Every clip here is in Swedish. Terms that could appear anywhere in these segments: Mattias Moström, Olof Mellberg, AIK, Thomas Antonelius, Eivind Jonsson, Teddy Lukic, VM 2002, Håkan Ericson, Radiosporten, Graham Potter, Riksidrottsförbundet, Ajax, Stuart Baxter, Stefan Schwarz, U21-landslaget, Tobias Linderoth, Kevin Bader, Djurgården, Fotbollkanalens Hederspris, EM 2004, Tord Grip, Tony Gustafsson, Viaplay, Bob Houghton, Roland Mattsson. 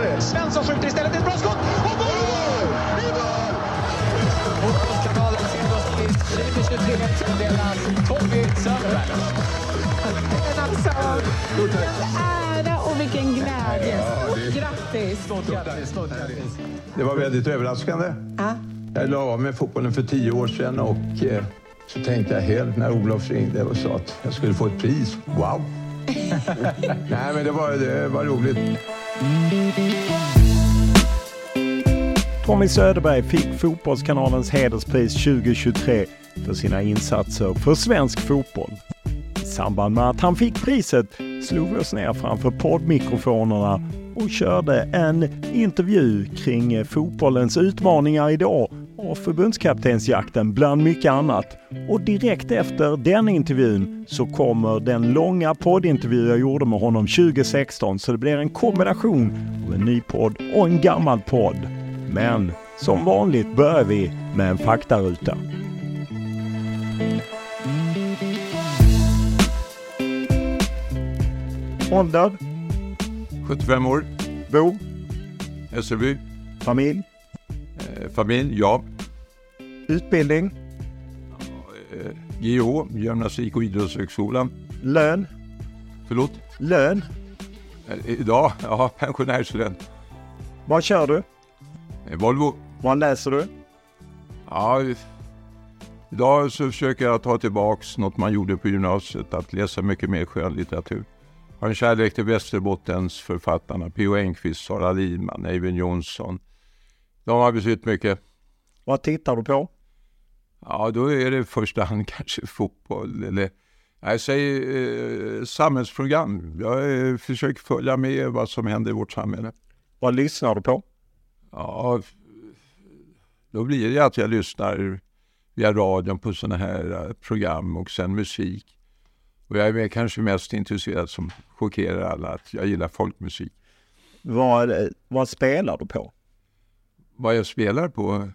det. Svensson skjuter istället ett bra skott och mål! I mål! Fotbollskanalens Hederspris Rydisk utdelning tilldelas Tommy Söderberg. Alltså, vilken ära och vilken glädje. Stort grattis! Stort grattis! Det var väldigt överraskande. Ja. Jag la av med fotbollen för 10 år sedan och så tänkte jag helt när Olof ringde och sa att jag skulle få ett pris. Wow! Nej, men det var roligt. Tommy Söderberg fick Fotbollskanalens Hederspris 2023 för sina insatser för svensk fotboll. I samband med att han fick priset slog vi oss ner framför poddmikrofonerna och körde en intervju kring fotbollens utmaningar idag och förbundskaptensjakten bland mycket annat. Och direkt efter den intervjun så kommer den långa poddintervju jag gjorde med honom 2016, så det blir en kombination av en ny podd och en gammal podd. Men som vanligt börjar vi med en faktaruta. Ålder? 75 år. Bo? Österby. Familj? Familj, ja. Utbildning? GH, Gymnastik- och idrottshögskolan. Lön? Förlåt? Lön? Idag, ja, pensionärslön. Vad kör du? Volvo. Vad läser du? Ja, idag så försöker jag ta tillbaks något man gjorde på gymnasiet, att läsa mycket mer skönlitteratur. Har en kärlek till Västerbottens författarna P.O. Enquist, Sara Lidman, Eivind Jonsson. De har betytt mycket. Vad tittar du på? Ja, då är det i första hand kanske fotboll eller jag säger samhällsprogram. Jag försöker följa med vad som händer i vårt samhälle. Vad lyssnar du på? Ja, då blir det att jag lyssnar via radion på såna här program och sen musik. Och jag är kanske mest intresserad som chockerar alla att jag gillar folkmusik. Vad spelar du på? Vad jag spelar på?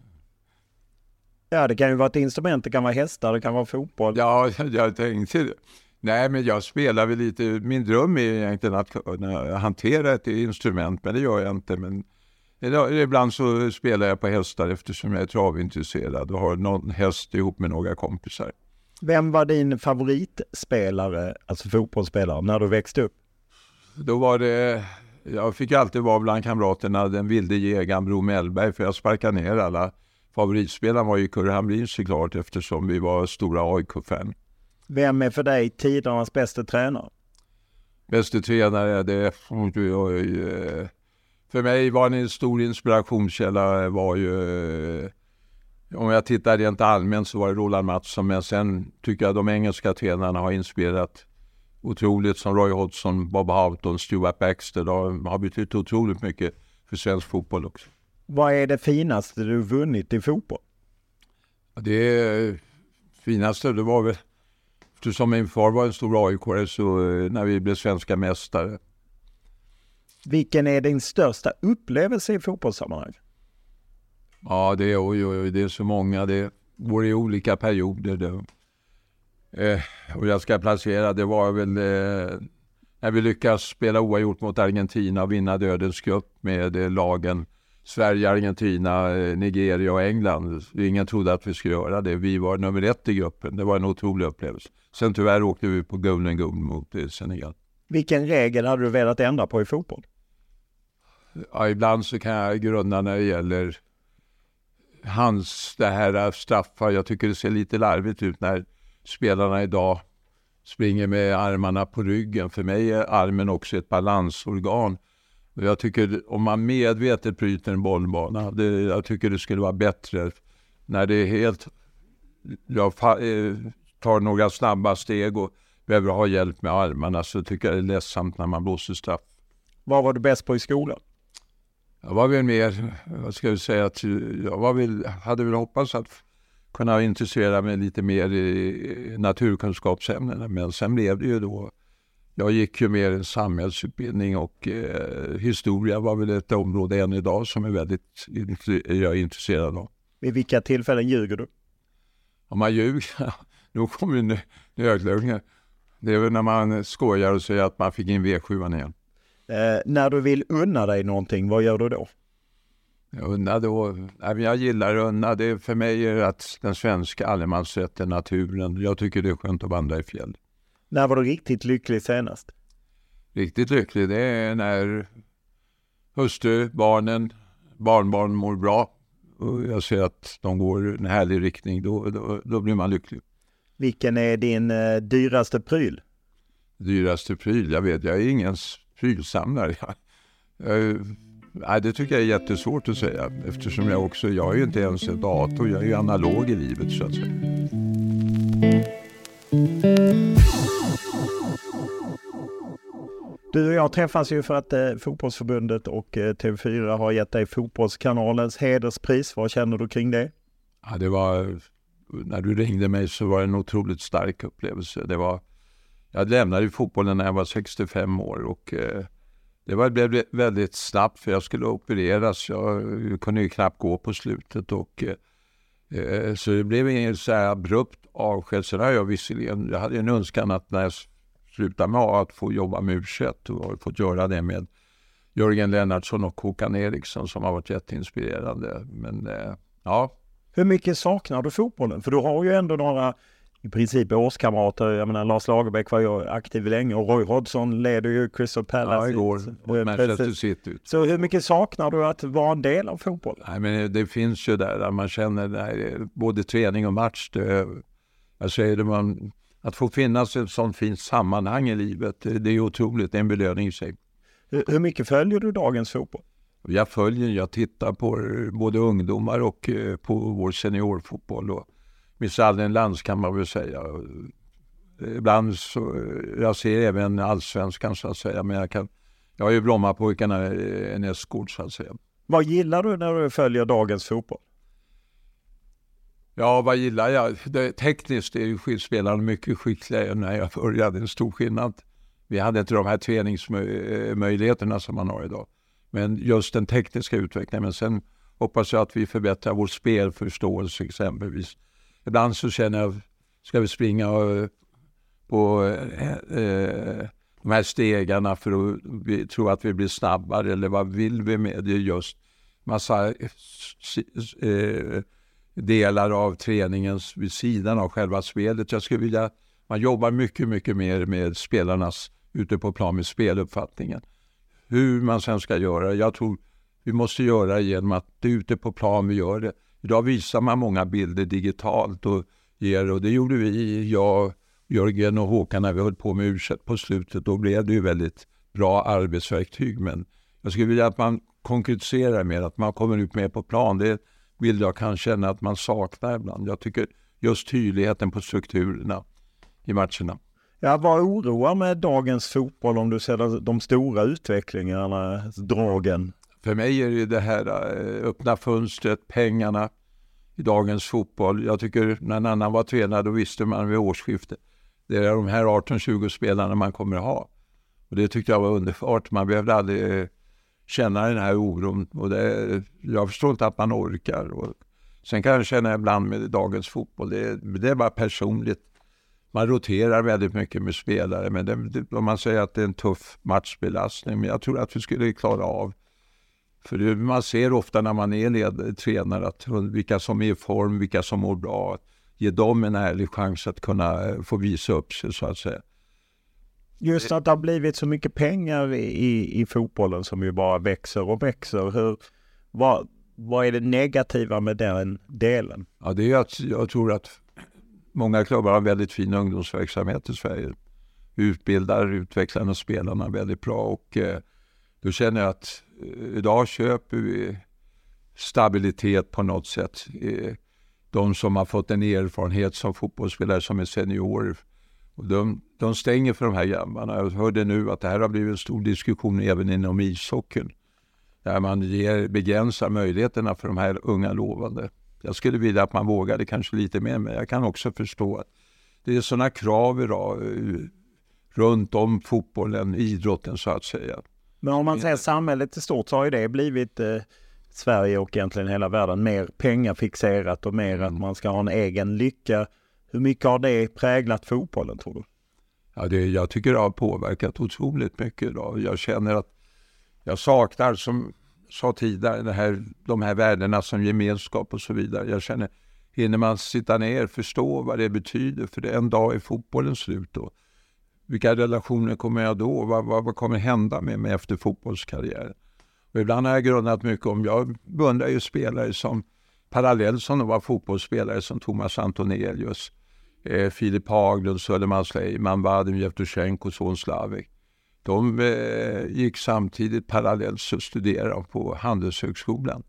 Ja, det kan ju vara ett instrument, det kan vara hästar, det kan vara fotboll. Ja, jag tänkte det. Nej, men jag spelar väl lite. Min dröm är egentligen att kunna hantera ett instrument, men det gör jag inte. Men ibland så spelar jag på hästar eftersom jag är travintresserad och har någon häst ihop med några kompisar. Vem var din favoritspelare, alltså fotbollsspelare, när du växte upp? Då var det, jag fick alltid vara bland kamraterna, den vilde jägaren Roy Mellberg, för jag sparkade ner alla. Favoritspelaren var ju Graham Potter såklart, eftersom vi var stora AIK-fan. Vem är för dig tidernas bästa tränare? Bästa tränare, för mig var en stor inspirationskälla var ju... Om jag tittar rent allmänt så var det Roland Mattsson, men sen tycker jag de engelska tränarna har inspirerat otroligt, som Roy Hodgson, Bob Houghton, Stuart Baxter. De har betytt otroligt mycket för svensk fotboll också. Vad är det finaste du vunnit i fotboll? Det finaste, det var väl, eftersom min far var en stor AIK-are, så när vi blev svenska mästare. Vilken är din största upplevelse i fotbollssammanhang? Ja, det är, det är så många. Det går i olika perioder. Och jag ska placera, det var väl när vi lyckas spela oavgjort mot Argentina och vinna dödens cup med lagen Sverige, Argentina, Nigeria och England. Ingen trodde att vi skulle göra det. Vi var nummer 1 i gruppen. Det var en otrolig upplevelse. Sen tyvärr åkte vi på golden goal mot Senegal. Vilken regel hade du velat ändra på i fotboll? Ja, ibland så kan jag grunda när det gäller det här straffar. Jag tycker det ser lite larvigt ut när spelarna idag springer med armarna på ryggen. För mig är armen också ett balansorgan. Jag tycker om man medvetet bryter en bollbana, jag tycker det skulle vara bättre när det är helt, jag tar några snabba steg och behöver ha hjälp med armarna, så tycker jag det är ledsamt när man blåser straff. Vad var du bäst på i skolan? Jag var väl mer, vad ska jag säga, att jag var väl, hade väl hoppats att kunna intressera mig lite mer i naturkunskapsämnena, men sen blev det ju då. Jag gick ju mer i samhällsutbildning och historia var väl ett område än idag som är väldigt jag är intresserad av. Vid vilka tillfällen ljuger du? Om man ljuger, då kommer ju nöglögningar. Det är väl när man skojar och säger att man fick in V7 igen. När du vill unna dig någonting, vad gör du då? Jag gillar unna. Det är för mig är att den svenska allemansrätten, naturen. Jag tycker det är skönt att vandra i fjäll. När var du riktigt lycklig senast? Riktigt lycklig, det är när hustru, barnbarn mår bra. Och jag ser att de går en härlig riktning, då blir man lycklig. Vilken är din dyraste pryl? Dyraste pryl? Jag är ingen prylsamlare. Det tycker jag är jättesvårt att säga. Eftersom jag är ju inte ens en dator, jag är ju analog i livet så att säga. Du och jag träffas ju för att Fotbollsförbundet och TV4 har gett dig Fotbollskanalens Hederspris. Vad känner du kring det? Ja, det var, när du ringde mig så var det en otroligt stark upplevelse. Jag lämnade fotbollen när jag var 65 år och det blev väldigt snabbt för jag skulle opereras. Jag kunde ju knappt gå på slutet och så det blev en så här abrupt avsked. Sen jag visserligen, jag hade en önskan att när jag slutade med att få jobba med U21 och har fått göra det med Jörgen Lennartsson och Håkan Ericson som har varit jätteinspirerande. Men ja. Hur mycket saknar du fotbollen? För du har ju ändå några i princip årskamrater. Jag menar Lars Lagerbäck var ju aktiv länge och Roy Hodgson leder ju Crystal Palace. Ja, igår. Manchester City. Så hur mycket saknar du att vara en del av fotboll? Nej, men det finns ju där man känner både träning och match. Jag säger det, att få finnas ett sånt fint sammanhang i livet, det är otroligt, det är en belöning i sig. Hur mycket följer du dagens fotboll? Jag tittar på både ungdomar och på vår seniorfotboll och missade en lands kan man väl säga. Ibland så, jag ser även allsvenskan så att säga, men jag har ju Brommapojkarna en escort så att säga. Vad gillar du när du följer dagens fotboll? Ja, vad gillar jag? Tekniskt är ju skildspelarna mycket skickliga när jag började. En stor skillnad. Vi hade inte de här träningsmöjligheterna som man har idag. Men just den tekniska utvecklingen. Men sen hoppas jag att vi förbättrar vår spelförståelse exempelvis. Ibland så känner jag, ska vi springa på de här stegarna för att vi tror att vi blir snabbare? Eller vad vill vi med det? Just massa delar av träningen vid sidan av själva spelet. Jag skulle vilja, man jobbar mycket, mycket mer med spelarnas ute på plan med speluppfattningen. Hur man sen ska göra. Jag tror vi måste göra genom att det ute på plan vi gör det. Idag visar man många bilder digitalt och det gjorde vi, jag, Jörgen och Håkan när vi höll på med ursätt på slutet. Då blev det ju väldigt bra arbetsverktyg, men jag skulle vilja att man konkretiserar mer, att man kommer ut mer på plan. Det vill jag kan känna att man saknar ibland. Jag tycker just tydligheten på strukturerna i matcherna. Ja, vad oroar med dagens fotboll om du ser de stora utvecklingarna, dragen? För mig är det här öppna fönstret, pengarna i dagens fotboll. Jag tycker när en annan var tränad då visste man vid årsskiftet. Det är de här 18-20 spelarna man kommer ha. Och det tyckte jag var underbart. Man behövde aldrig känna den här oron. Och det, jag förstår inte att man orkar. Och sen kan jag känna ibland med dagens fotboll. Det är bara personligt. Man roterar väldigt mycket med spelare. Men om man säger att det är en tuff matchbelastning. Men jag tror att vi skulle klara av. För det, man ser ofta när man är tränare att vilka som är i form, vilka som mår bra. Ge dem en ärlig chans att kunna få visa upp sig så att säga. Just att det har blivit så mycket pengar i fotbollen som ju bara växer och växer. Vad är det negativa med den delen? Ja, det är att jag tror att många klubbar har väldigt fin ungdomsverksamhet i Sverige. Utbildar, utvecklar och spelarna väldigt bra. Och då känner jag att idag köper vi stabilitet på något sätt. De som har fått en erfarenhet som fotbollsspelare som är seniorer. Och de stänger för de här grabbarna. Jag hörde nu att det här har blivit en stor diskussion även inom ishockeyn. Där man begränsar möjligheterna för de här unga lovande. Jag skulle vilja att man vågade kanske lite mer. Men jag kan också förstå att det är sådana krav idag runt om fotbollen, idrotten så att säga. Men om man säger samhället i stort så har ju det blivit... Sverige och egentligen hela världen mer pengar fixerat och mer att man ska ha en egen lycka. Hur mycket har det präglat fotbollen tror du? Ja, jag tycker det har påverkat otroligt mycket idag. Jag känner att jag saknar, som sa tidigare, de här värdena som gemenskap och så vidare. Jag känner, hinner man sitta ner, förstå vad det betyder, för en dag är fotbollen slut då. Vilka relationer kommer jag då? Vad kommer hända med mig efter fotbollskarriären? Och ibland har jag grundat mycket om, jag beundrar ju spelare som parallellt som de var fotbollsspelare som Thomas Antonelius, Filip Haglund, Söderman Sleiman, Vadim Jevtushenko, Son Slavik. De gick samtidigt parallellt och studerade på Handelshögskolan.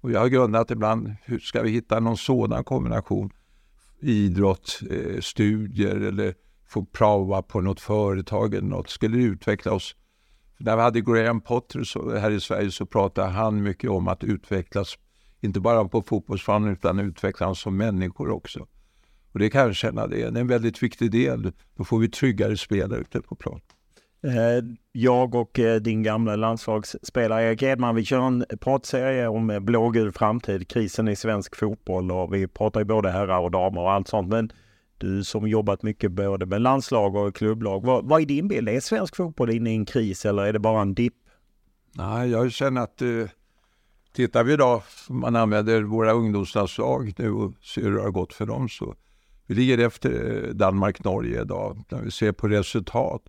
Och jag har grundat ibland, hur ska vi hitta någon sådan kombination? Idrott, studier eller få prova på något företag eller något. Skulle det utveckla oss? När vi hade Graham Potter så, här i Sverige så pratade han mycket om att utvecklas, inte bara på fotbollsfan utan utvecklas som människor också. Och det kan jag känna, det är en väldigt viktig del. Då får vi tryggare spelare ute på plan. Jag och din gamla landslagsspelare Erik Edman, vi kör en pratserie om blågul framtid, krisen i svensk fotboll, och vi pratar ju både herrar och damer och allt sånt. Men du som jobbat mycket både med landslag och klubblag. Vad är din bild? Är svensk fotboll inne i en kris eller är det bara en dipp? Nej, jag känner att tittar vi idag, man använder våra ungdomslandslag nu och ser hur det har gått för dem. Så vi ligger efter Danmark-Norge idag när vi ser på resultat.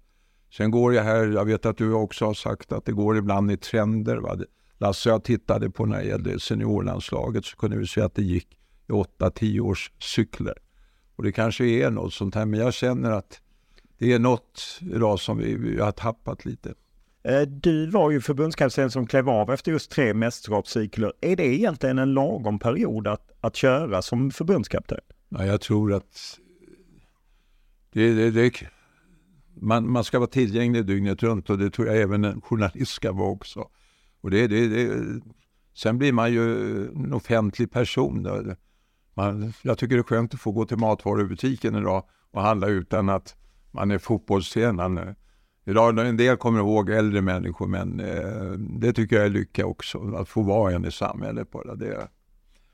Sen går det här, jag vet att du också har sagt att det går ibland i trender. Va? Lasse, jag tittade på när det gällde seniorlandslaget så kunde vi se att det gick i 8-10 års cykler. Och det kanske är något sånt här, men jag känner att det är något idag som vi har tappat lite. Du var ju förbundskapten som klev av efter just 3 mästerskapscykler. Är det egentligen en lagom period att köra som förbundskapten? Ja, jag tror att man ska vara tillgänglig dygnet runt, och det tror jag även en journalist ska vara också. Och sen blir man ju en offentlig person där. Jag tycker det är skönt att få gå till matvarubutiken idag och handla utan att man är fotbollstränare. Idag, en del kommer ihåg äldre människor, men det tycker jag är lycka också. Att få vara en i samhället på det.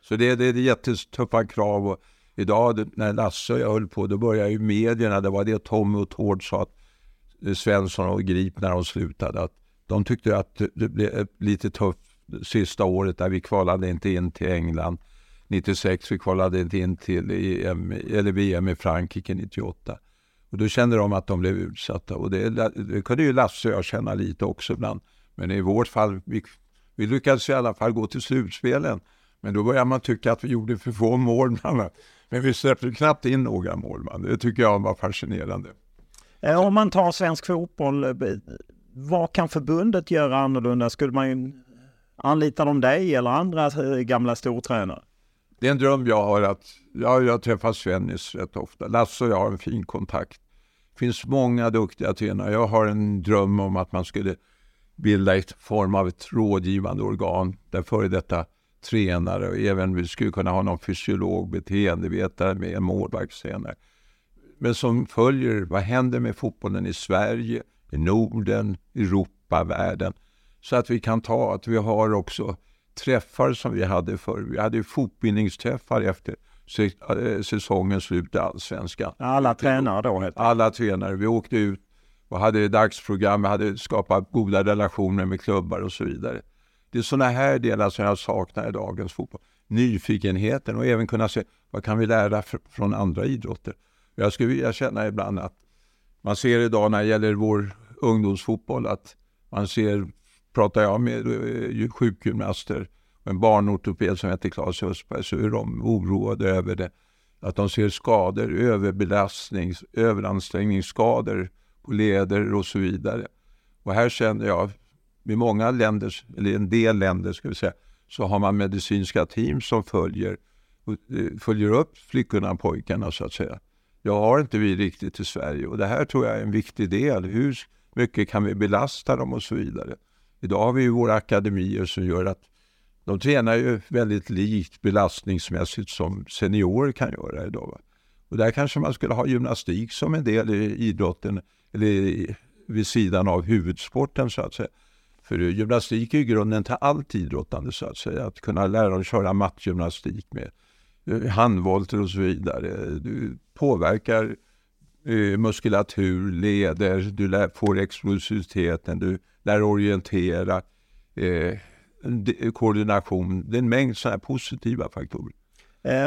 Så det är jättetuffa krav. Och idag när Lasse och jag höll på, då började ju medierna. Det var det Tommy och Tord sa, att Svensson och Grip när de slutade. Att de tyckte att det blev lite tufft sista året där vi kvalade inte in till England. 96, vi kvalade inte in till EM, eller VM i Frankrike 98. Och då kände de att de blev utsatta. Och det kunde ju Lasse och jag känna lite också ibland. Men i vårt fall, vi lyckades i alla fall gå till slutspelen. Men då började man tycka att vi gjorde för få mål. Men vi släppte knappt in några mål. Det tycker jag var fascinerande. Om man tar svensk fotboll, vad kan förbundet göra annorlunda? Skulle man ju anlita dem dig eller andra gamla stortränare? Det är en dröm jag har att jag träffar Svennis rätt ofta. Lasse och jag har en fin kontakt. Det finns många duktiga tränare. Jag har en dröm om att man skulle bilda ett form av ett rådgivande organ där före detta tränare och även vi skulle kunna ha någon fysiolog, beteendevetare med en målvaktstränare. Men som följer vad händer med fotbollen i Sverige, i Norden, Europa, världen. så att vi kan ta att vi har också träffar som vi hade förr. Vi hade ju fortbildningsträffar efter säsongens slut i Allsvenskan. Alla tränare då heter det. Alla tränare. Vi åkte ut och hade dagsprogram, hade skapat goda relationer med klubbar och så vidare. Det är sådana här delar som jag saknar i dagens fotboll. Nyfikenheten och även kunna se vad kan vi lära från andra idrotter. Jag skulle vilja känna ibland att man ser idag när det gäller vår ungdomsfotboll att man ser, pratar jag med sjukgymnaster och en barnortoped som heter Claes Hösberg, så är de oroade över det. Att de ser skador, överbelastning, överansträngningsskador på leder och så vidare. Och här känner jag, i många länder, eller en del länder ska vi säga, så har man medicinska team som följer upp flickorna och pojkarna så att säga. Jag har inte vi riktigt i Sverige och det här tror jag är en viktig del. Hur mycket kan vi belasta dem och så vidare. Idag har vi ju våra akademier som gör att de tränar ju väldigt likt belastningsmässigt som seniorer kan göra idag. Va? Och där kanske man skulle ha gymnastik som en del i idrotten eller vid sidan av huvudsporten så att säga. För gymnastik är ju grunden till allt idrottande så att säga. Att kunna lära dem köra mattgymnastik med handvolter och så vidare. Du påverkar muskulatur, leder, du får explosiviteten, du lär orientera, koordination. Det är en mängd sådana här positiva faktorer.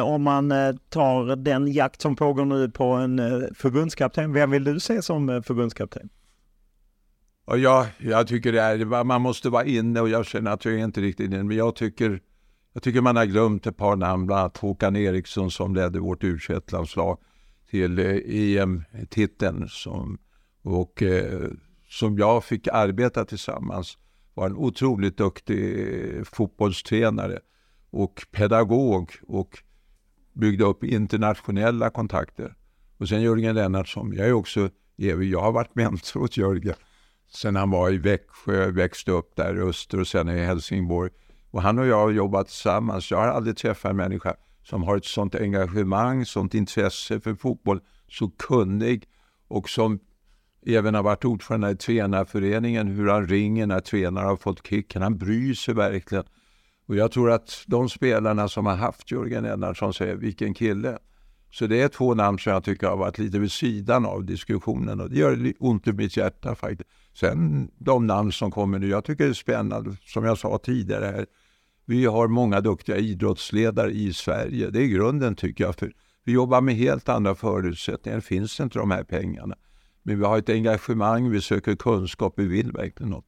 Om man tar den jakt som pågår nu på en förbundskapten, vem vill du se som förbundskapten? Ja, jag tycker det är, man måste vara inne och jag känner att jag är inte riktigt inne. Men jag tycker man har glömt ett par namn, bland annat Håkan Ericson som ledde vårt U21-landslag till EM-titeln som jag fick arbeta tillsammans. Var en otroligt duktig fotbollstränare och pedagog och byggde upp internationella kontakter. Och sen Jörgen Lennartsson, jag har varit mentor åt Jörgen. Sen han var i Växjö, växte upp där i Öster och sen i Helsingborg. Och han och jag har jobbat tillsammans. Jag har aldrig träffat en människa som har ett sånt engagemang, sånt intresse för fotboll, så kunnig och som även har varit ordförande i tränarföreningen, hur han ringer när tränare har fått kicken. Han bryr sig verkligen. Och jag tror att de spelarna som har haft Jörgen Lennartsson säger, vilken kille. Så det är två namn som jag tycker har varit lite vid sidan av diskussionen och det gör ont i mitt hjärta faktiskt. Sen de namn som kommer nu, jag tycker det är spännande, som jag sa tidigare här. Vi har många duktiga idrottsledare i Sverige, det är grunden tycker jag. För vi jobbar med helt andra förutsättningar, finns inte de här pengarna. Men vi har ett engagemang, vi söker kunskap, vi vill verkligen något.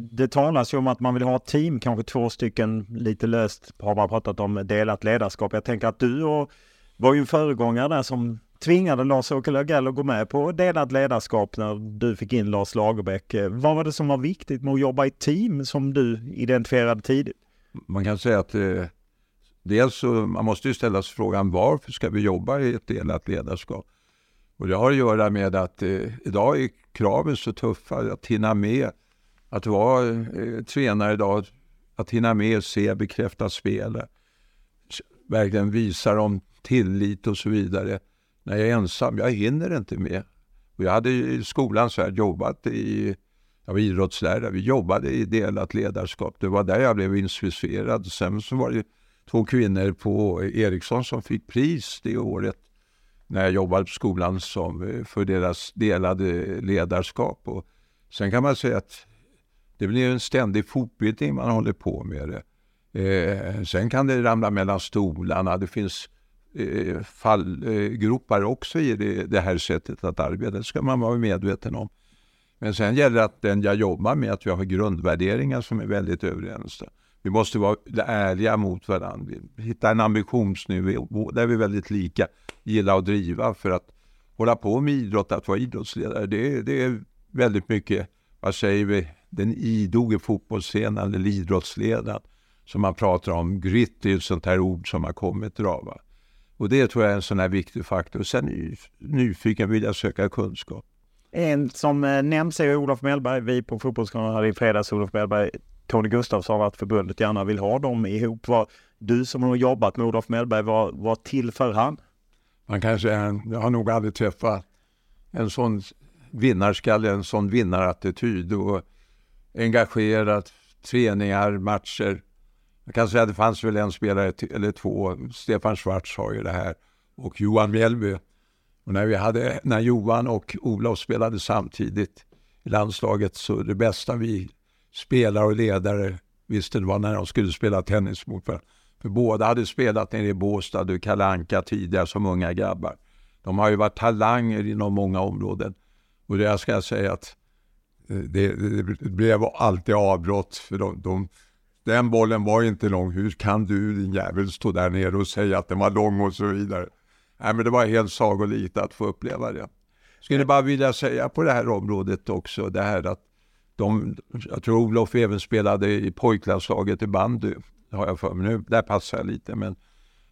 Det talas ju om att man vill ha ett team, kanske två stycken lite löst har man pratat om delat ledarskap. Jag tänker att du och var ju en föregångare där som tvingade Lars-Åke Lögell att gå med på delat ledarskap när du fick in Lars Lagerbäck. Vad var det som var viktigt med att jobba i team som du identifierade tidigt? Man kan säga att dels så man måste ju ställa sig frågan varför ska vi jobba i ett delat ledarskap? Och det har att göra med att idag är kraven så tuffa att hinna med att vara tränare idag, att hinna med och se bekräfta spelet. Verkligen visa dem tillit och så vidare. När jag är ensam, jag hinner inte med. Och jag hade i skolan så här jag var idrottslärare, vi jobbade i delat ledarskap. Det var där jag blev inspirerad. Sen så var det två kvinnor på Ericsson som fick pris det året när jag jobbade på skolan för deras delade ledarskap. Och sen kan man säga att det blir en ständig fortbildning man håller på med det. Sen kan det ramla mellan stolarna, det finns fallgropar också i det här sättet att arbeta. Det ska man vara medveten om. Men sen gäller det att den jag jobbar med, att vi har grundvärderingar som är väldigt överens. Vi måste vara ärliga mot varandra. Hitta en ambitionsnivå där vi är väldigt lika, gilla och driva. För att hålla på med idrott, att vara idrottsledare, det är väldigt mycket, vad säger vi, den idoga fotbollsledaren eller idrottsledaren som man pratar om. Grit är ett sånt här ord som har kommit idag, va? Och det tror jag är en sån här viktig faktor. Sen nyfiken vill jag söka kunskap. En som nämns är Olof Mellberg. Vi på Fotbollskanalen hade i fredags Olof Mellberg. Tony Gustafsson har att förbundet gärna vill ha dem ihop. Du som har jobbat med Olof Mellberg, vad tillför han? Man kanske jag har nog aldrig träffat en sån vinnarskalle, en sån vinnarattityd. Och engagerat, träningar, matcher. Jag kan säga att det fanns väl en spelare eller två. Stefan Schwarz har ju det här. Och Johan Mjällby. Och när Johan och Olof spelade samtidigt i landslaget, så det bästa vi spelare och ledare visste, det var när de skulle spela tennis mot varandra. För båda hade spelat nere i Båstad och Kalle Anka tidigare som unga grabbar. De har ju varit talanger inom många områden. Och det jag ska säga att det blev alltid avbrott. För den bollen var inte lång. Hur kan du, din jävel, stå där nere och säga att den var lång och så vidare. Nej, men det var helt sagolikt att få uppleva det. Skulle bara vilja säga på det här området också. Det här att jag tror Olof även spelade i pojklandslaget i bandy. Har jag för mig nu. Där passar jag lite. Men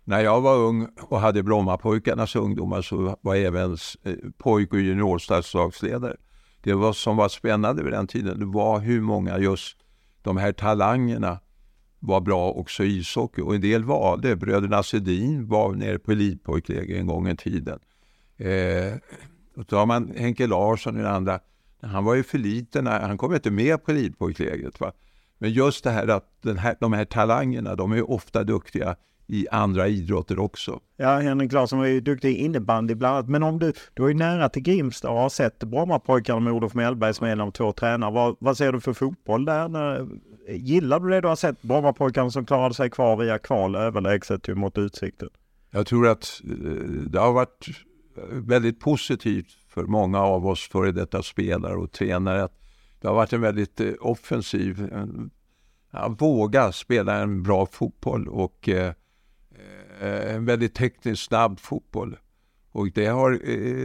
när jag var ung och hade Brommapojkarnas ungdomar, så var även pojk- och juniorstadslagsledare. Det var, som var spännande vid den tiden, det var hur många just de här talangerna var bra också i ishockey. Och en del var det. Bröderna Sedin var nere på elitpojkläger en gång i tiden. Och då har man Henke Larsson och den andra. Han var ju för liten. Han kom inte med på elitpojklägret, va. Men just det här att de här talangerna, de är ju ofta duktiga i andra idrotter också. Ja, Henrik Larsson var ju duktig i innebandy bland annat. Men om du är ju nära till Grimstad och har sett Brommapojkarna med Olof Mellberg som en av två tränare. Vad ser du för fotboll där? Gillar du det du har sett? Brommapojkarna som klarade sig kvar via kval överlägset mot Utsikten. Jag tror att det har varit väldigt positivt för många av oss före detta spelare och tränare. Det har varit en väldigt offensiv, våga spela en bra fotboll och en väldigt tekniskt snabb fotboll. Och det har,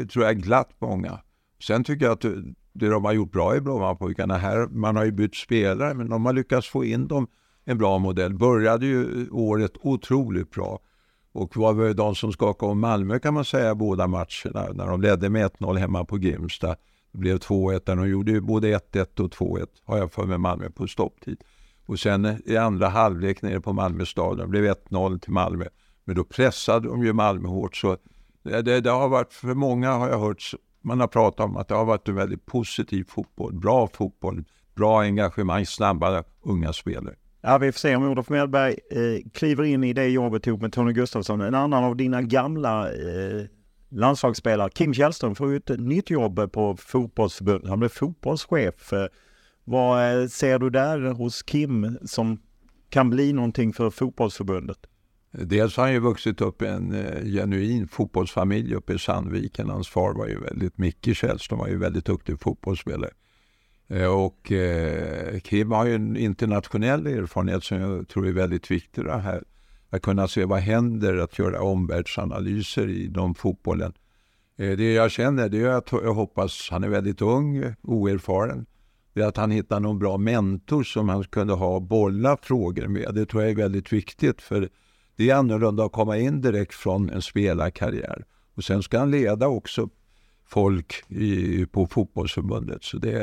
tror jag, glatt många. Sen tycker jag att det de har gjort bra i Brommapojkarna här, man har ju bytt spelare, men de har lyckats få in dem en bra modell. Började ju året otroligt bra. Och var väl de som skakade om Malmö, kan man säga, båda matcherna. När de ledde med 1-0 hemma på Grimstad. Det blev 2-1 där de gjorde både 1-1 och 2-1, har jag för mig, Malmö på stopptid. Och sen i andra halvlek nere på Malmö stadion blev 1-0 till Malmö. Men då pressade de ju Malmö hårt. Så det har varit, för många har jag hört, man har pratat om att det har varit en väldigt positiv fotboll, bra engagemang, snabba unga spelare. Ja, vi får se om Olof Mellberg kliver in i det jobbet ihop med Tony Gustafsson. En annan av dina gamla landslagsspelare, Kim Källström, får ju ett nytt jobb på fotbollsförbundet. Han blev fotbollschef. Vad ser du där hos Kim som kan bli någonting för fotbollsförbundet? Dels har han ju vuxit upp en genuin fotbollsfamilj uppe i Sandviken. Hans far var ju väldigt, Micke Källström var ju väldigt duktig fotbollsspelare. Och Kim har ju en internationell erfarenhet som jag tror är väldigt viktig det här. Att kunna se vad händer, att göra omvärldsanalyser i de fotbollen. Det jag känner, det är att jag hoppas, han är väldigt ung, oerfaren. Det är att han hittar någon bra mentor som han kunde ha bolla frågor med. Det tror jag är väldigt viktigt, för det är annorlunda att komma in direkt från en spelarkarriär. Och sen ska han leda också folk på fotbollsförbundet. Så det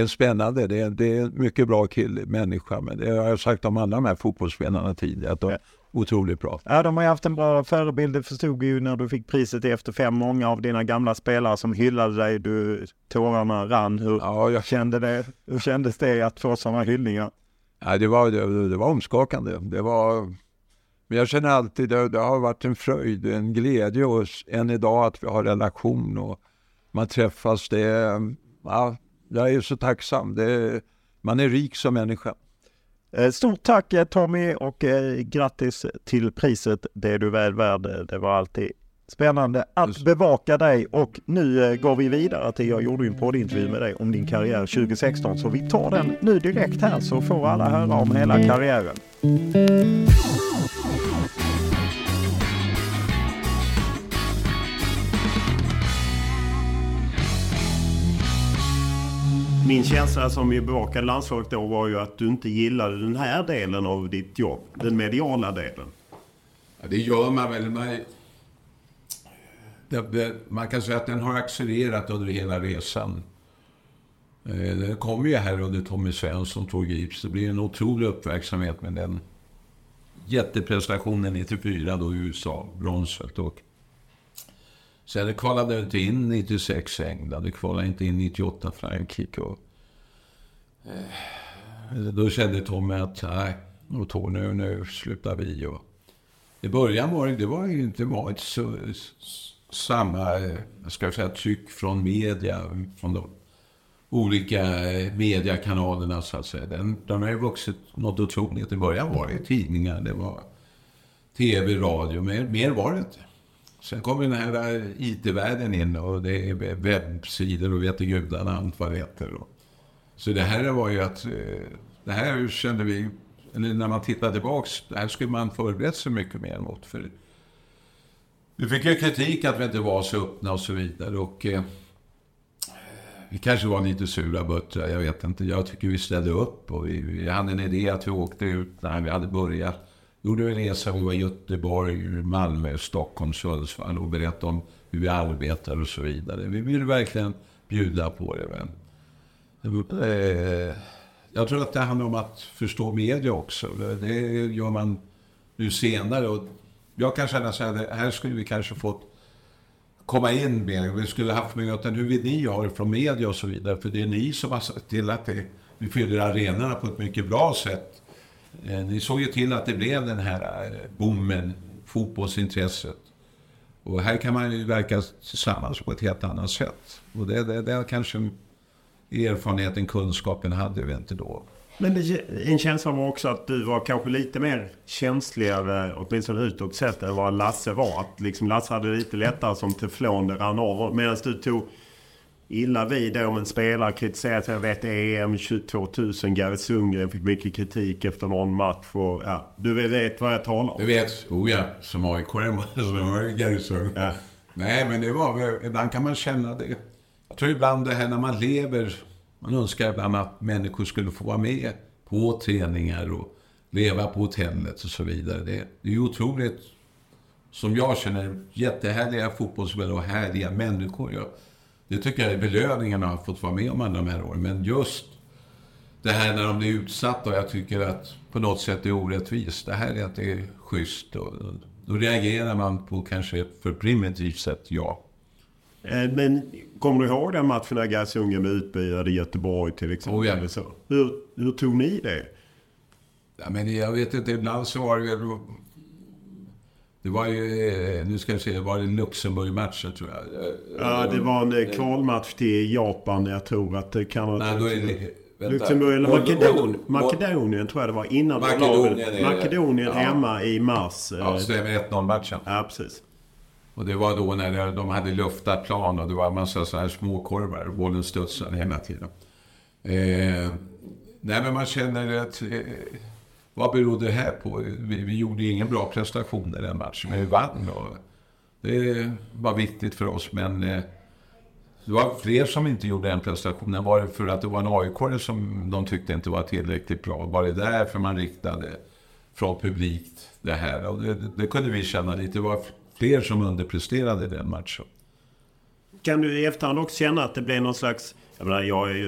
är spännande, det är en mycket bra människa, men det har jag sagt om alla de här fotbollsspelarna tidigare, att de är otroligt bra. Ja, de har ju haft en bra förebild, det förstod ju när du fick priset efter 5, många av dina gamla spelare som hyllade dig, tårarna rann. Hur kändes det att få sådana hyllningar? Ja, det var omskakande, det var... Men jag känner alltid, det har varit en fröjd, en glädje och än idag att vi har relation och man träffas, det... Ja, jag är så tacksam. Man är rik som människa. Stort tack Tommy och grattis till priset. Det är du väl värd. Det var alltid spännande att bevaka dig. Och nu går vi vidare till, jag gjorde en poddintervju med dig om din karriär 2016. Så vi tar den nu direkt här så får alla höra om hela karriären. Min känsla som jag bevakade landslaget då var ju att du inte gillade den här delen av ditt jobb, den mediala delen. Ja, det gör man väl. Man kan säga att den har accelererat under hela resan. Den kom ju här under Tommy Svensson som tog grips. Det blir en otrolig uppmärksamhet med den jätteprestationen 94 då i USA, bronset och... Sen det kvalade inte in 96 England, det kvalade inte in 98 Frankrike. Då kände Tommy att och Tony, nu slutar vi. Och i början var det var ju inte varit samma tryck från media, från de olika mediekanalerna så att säga. De har ju vuxit något otroligt. I början var det tidningar, det var tv, radio, mer var det inte. Sen kom den här IT-världen in och det är webbsidor och vet gudarna allt vad det heter. Så det här var ju att, det här kände vi, eller när man tittar tillbaka, det här skulle man förbereda sig mycket mer mot. För vi fick ju kritik att vi inte var så öppna och så vidare, och vi kanske var lite sura bötter, jag vet inte. Jag tycker vi ställde upp och vi hade en idé att vi åkte ut när vi hade börjat. Gjorde vi en resa, vi var i Göteborg, Malmö, Stockholm, Sundsvall och berättade om hur vi arbetar och så vidare. Vi ville verkligen bjuda på det. Men jag tror att det handlar om att förstå media också. Det gör man nu senare. Och jag kan känna så här, här skulle vi kanske fått komma in mer. Vi skulle haft möten hur vill ni ha det från media och så vidare. För det är ni som har sett till att vi fyller arenorna på ett mycket bra sätt. Ni såg ju till att det blev den här boomen, fotbollsintresset. Och här kan man ju verka tillsammans på ett helt annat sätt. Och det är kanske erfarenheten, kunskapen hade vi inte då. Men en känsla var också att du var kanske lite mer känsligare, åtminstone utåt sett, än vad Lasse var. Att liksom Lasse hade lite lättare som teflon rann över. Medan du tog illa vid om en spelare kritiserade. Jag vet EM 2000, Gareth Sundgren fick mycket kritik efter någon match. Och, ja, du vet vad jag talar om. Du vet, ja, som AIK-are var Gareth Sundgren. Ja. Nej, men det var, ibland kan man känna det. Jag tror ibland det här när man lever, man önskar ibland att människor skulle få vara med på träningar och leva på hotellet och så vidare. Det är otroligt, som jag känner, jättehärliga fotbollsspelare och härliga människor. Det tycker jag är belöningen att ha fått vara med om alla de här åren. Men just det här när de blir utsatta, och jag tycker att på något sätt det är orättvist. Det här är att det är schysst. Och då reagerar man på kanske för primitivt sätt, ja. Men kommer du ihåg den matchen där Gareth Sundgren blev utbyrad i Göteborg till exempel? Oh ja. Eller så? Hur tog ni det? Ja, men jag vet inte, ibland så var det... Det var ju, nu ska jag se, var det en Luxemburg-match tror jag. Ja, det var en kvalmatch till Japan, jag tror att det kan vara... Nej, då är det... Luxemburg eller Makedonien tror jag det var innan. Makedonien hemma i mars. Ja, så det var 1-0 matchen. Ja, precis. Och det var då när de hade luftat plan och det var en massa så här små korvar. Bollen studsade hela tiden. Nej, men man känner att... vad beror det här på? Vi gjorde ingen bra prestation i den matchen, men vi vann. Och det var viktigt för oss, men det var fler som inte gjorde den prestationen. Var det för att det var en AIK som de tyckte inte var tillräckligt bra? Var det därför man riktade från publikt det här? Och det kunde vi känna lite. Det var fler som underpresterade den matchen. Kan du i efterhand också känna att det blev någon slags... Jag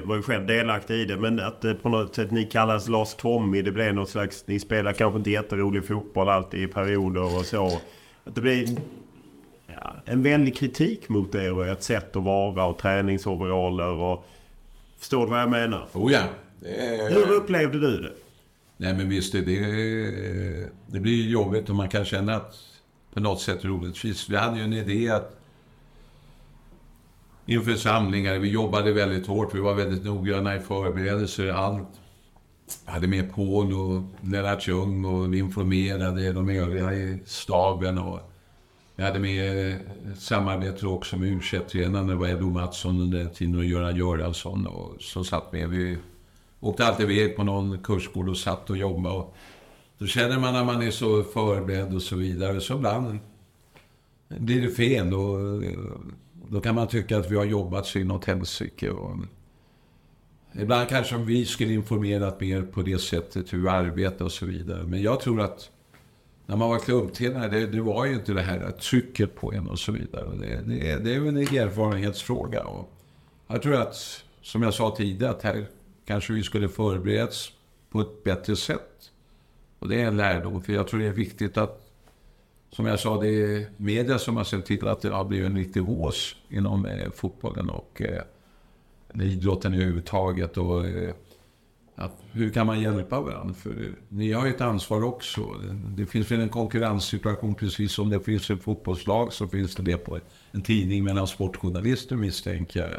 var ju själv delaktig i det, men att på något sätt ni kallas Lars Tommy, det blev något slags, ni spelar kanske inte jätterolig fotboll alltid i perioder och så. Att det blev en vänlig kritik mot er och ett sätt att vara och träningsoveraller och... Förstår du vad jag menar? Oh ja. Hur upplevde du det? Nej, men visst, det blir ju jobbigt och man kan känna att på något sätt roligt. Vi hade ju en idé att inför samlingar, vi jobbade väldigt hårt, vi var väldigt noggranna i förberedelser, allt. Hade med Paul och Lennartsson och vi informerade de övriga i staben och vi hade med samarbete också med U21-tränaren, det var Edo Mattsson under tiden och Göran Göransson och som satt med. Vi åkte alltid iväg på någon kursskola och satt och jobbade. Och då känner man när man är så förberedd och så vidare, så ibland blir det fel och... Då kan man tycka att vi har jobbat så inåt helsike. Ibland kanske vi skulle informerat mer på det sättet hur vi arbetar och så vidare. Men jag tror att när man var klubbtränare, det var ju inte det här trycket på en och så vidare. Det är ju en erfarenhetsfråga. Och jag tror att, som jag sa tidigare, att här kanske vi skulle förberedas på ett bättre sätt. Och det är en lärdom, för jag tror det är viktigt att, som jag sa, det är media som har sett till att det har blivit en riktig hås inom fotbollen och idrotten överhuvudtaget. Och att hur kan man hjälpa varandra? För ni har ju ett ansvar också. Det finns väl en konkurrenssituation, precis som det finns ett fotbollslag så finns det på en tidning mellan sportjournalister, misstänker jag.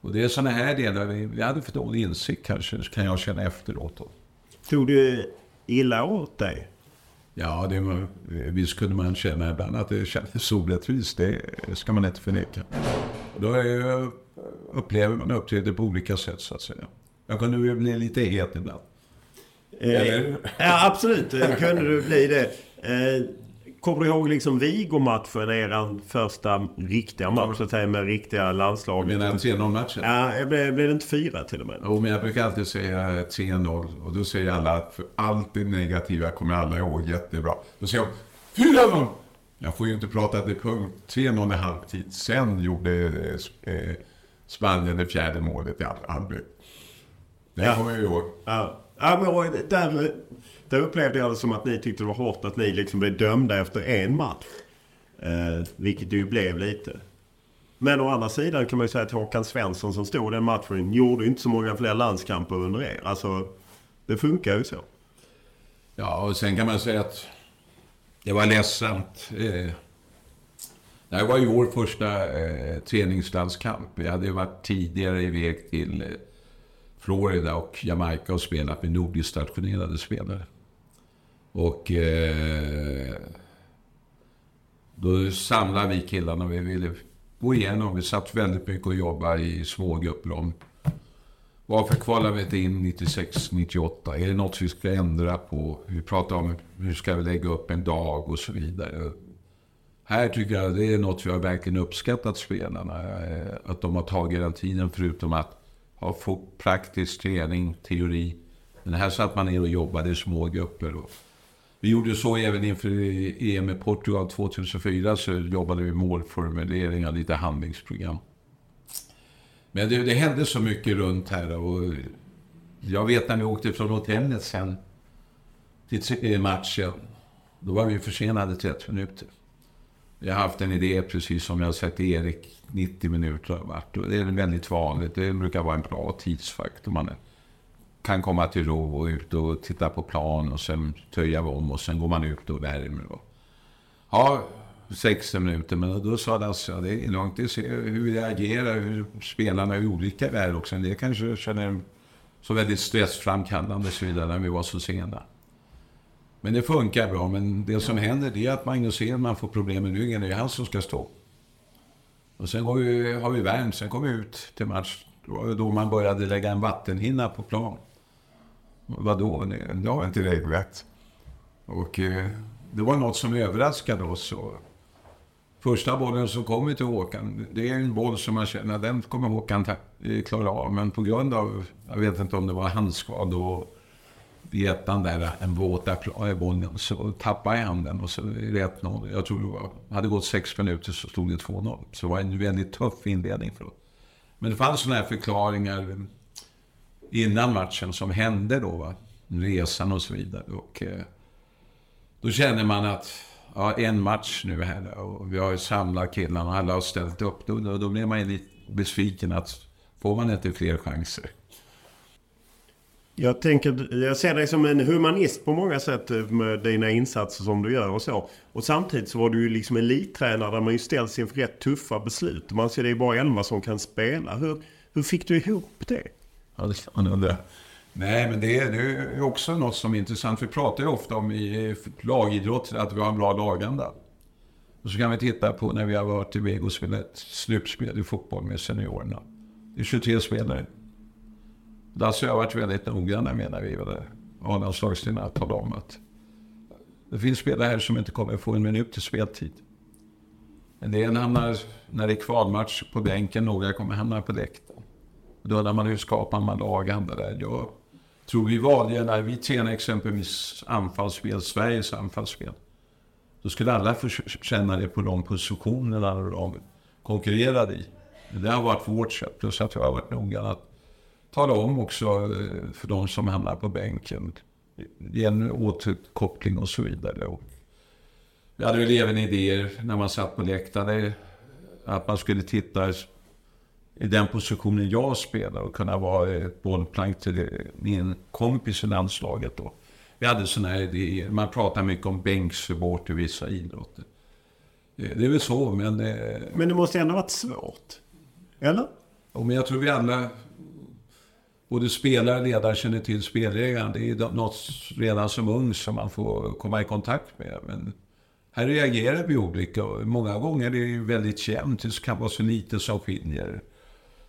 Och det är sådana här delar vi hade för dålig insikt kanske, kan jag känna efteråt. Tog du illa åt dig? Ja, visst kunde man känna ibland att det kändes sorättvist, det ska man inte förneka. Då upplever man uppträder på olika sätt så att säga. Jag kunde ju bli lite het ibland. Ja, absolut. Kunde du bli det? Kommer du ihåg liksom Vigo-matchen, eran första riktiga match så att säga, med riktiga landslag? Men en 3-0-match? Ja, jag blev inte 4 till och med. Jo, men jag brukar alltid säga 3-0 och då säger alla att för allt det negativa kommer alla ihåg jättebra. Då säger jag 4-0! Jag får ju inte prata till punkt 3-0 i halvtid. Sen gjorde Spanien det 4:e målet i halvlek. Det kommer jag ihåg. Ja. Ja, men där upplevde jag det som att ni tyckte det var hårt att ni liksom blev dömda efter en match. Vilket det ju blev lite. Men å andra sidan kan man ju säga att Håkan Svensson som stod den matchen gjorde inte så många fler landskamper under er. Alltså, det funkar ju så. Ja, och sen kan man säga att det var ledsamt. Det var ju vår första träningslandskamp. Jag hade varit tidigare i väg till Florida och Jamaica och spelat med nordiskt stationerade spelare. Och då samlade vi killarna och vi ville gå igenom. Vi satt väldigt mycket och jobbade i små grupper om varför kvalade vi inte in 96-98? Är det något vi ska ändra på? Vi pratade om hur ska vi lägga upp en dag och så vidare. Här tycker jag det är något vi har verkligen uppskattat spelarna. Att de har tagit den tiden förutom att och få praktisk träning, teori. Men här satt man ner och jobbade i små grupper. Vi gjorde så även inför EM i Portugal 2004, så jobbade vi med målformuleringar, lite handlingsprogram. Men det hände så mycket runt här. Och jag vet när vi åkte från hotellet sen till matchen, då var vi försenade 30 minuter. Jag har haft en idé precis som jag har sett Erik 90 minuter har varit. Det är väldigt vanligt. Det brukar vara en bra tidsfaktor. Man kan komma till ro och ut och titta på plan och sen töja om och sen går man ut och värmer. Ja, 60 minuter. Men då sa Lasse, det är långt att se hur vi agerar, hur spelarna är olika värld också. Det kanske känner så väldigt stressframkallande och så vidare när vi var så sena. Men det funkar bra, men det som händer det är att Magnus Hedman får problem med ryggen, det är han som ska stå. Och sen har vi värmt, sen kom vi ut till match, då man började lägga en vattenhinna på plan. Vadå? Det var inte regelrätt. Och det var något som överraskade oss. Första bollen som kom vi till Håkan, det är en boll som man känner, den kommer Håkan klara av. Men på grund av, jag vet inte om det var handskad och vetan där, en våta i bollen, så tappade jag handen och så rätt någon. Jag tror det hade gått 6 minuter så stod det 2-0. Så det var en väldigt tuff inledning för oss. Men det fanns sådana här förklaringar innan matchen som hände då, va? Resan och så vidare. Och då känner man att ja, en match nu här och vi har samlat killarna och alla har ställt upp. Då blir man ju lite besviken att får man inte fler chanser. Jag ser dig som en humanist på många sätt med dina insatser som du gör och så. Och samtidigt så var du ju liksom elittränare där man ju ställs inför rätt tuffa beslut. Man ser det är bara 11 som kan spela. Hur fick du ihop det? Ja, det kan man undra. Nej, men det är också något som är intressant. Vi pratar ju ofta om i lagidrott att vi har en bra laganda. Och så kan vi titta på när vi har varit i väg och spelat slutspel i fotboll med seniorerna. Det är 23 spelare. Lasse har varit väldigt noggranna menar vi väl. A-landslagsträna talade om att det finns spelare här som inte kommer få en minut till speltid. En del hamnar när det är kvalmatch på bänken, några kommer hamna på läktaren. Då undrar man hur skapar man lagande där. Jag tror vi valde när vi tränade exempelvis anfallsspel, Sveriges anfallsspel. Då skulle alla känna det på de positionerna de konkurrerade i. Det har varit vårt sätt, plus att vi har varit noggrann att tala om också för de som hamnar på bänken. Det är en återkoppling och så vidare. Och vi hade väl även idéer när man satt på läktaren att man skulle titta i den positionen jag spelar och kunna vara ett bollplank till min kompis i landslaget då. Vi hade såna här idéer. Man pratar mycket om bänksupport i vissa idrotter. Det är väl så, men... Men det måste ändå ha varit svårt, eller? Ja, men jag tror vi alla, både spelare och ledare, känner till spelreglerna. Det är något redan som ung som man får komma i kontakt med. Men här reagerar vi olika. Många gånger är det ju väldigt jämnt. Det kan vara så lite som skiljer.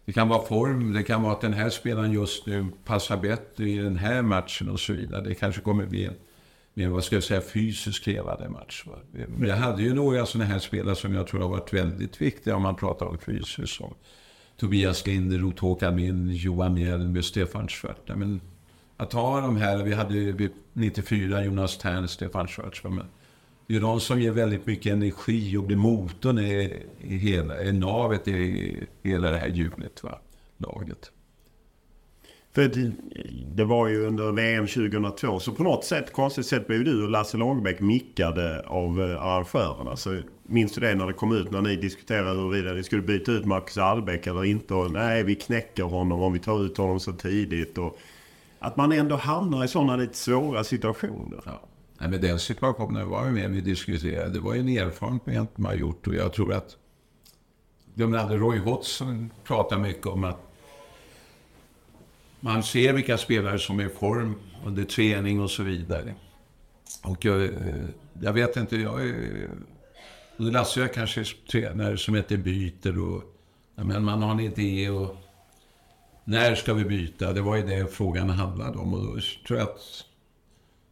Det kan vara form, det kan vara att den här spelaren just nu passar bättre i den här matchen och så vidare. Det kanske kommer bli en mer, vad ska jag säga, fysiskt krävande match. Men jag hade ju några sådana här spelare som jag tror har varit väldigt viktiga om man pratar om fysiskt. Som Tobias Linderoth, Håkan Ericson, Johan Mjällby, Stefan Schwarz. Men att ha de här, vi hade ju 94 Jonas Tern, Stefan Schwarz. Men det är de som ger väldigt mycket energi och blir motorn i navet i hela det här hjulet, va, laget. För det var ju under VM 2002, så på något sätt, konstigt sätt, blev du och Lasse Lagerbäck mickade av arrangörerna. Så minns du det när det kom ut, när ni diskuterade huruvida ni skulle byta ut Marcus Albeck eller inte? Och nej, vi knäcker honom om vi tar ut honom så tidigt. Och att man ändå hamnar i sådana lite svåra situationer. Ja. Nej, men den situationen var ju med vi diskuterade. Det var ju en erfarenhet man har gjort. Och jag tror att de hade Roy Hodgson pratar mycket om att man ser vilka spelare som är i form under träning och så vidare. Och jag vet inte, jag kanske tränare som heter byter och ja, men man har en idé och när ska vi byta? Det var ju det frågan handlade om. Och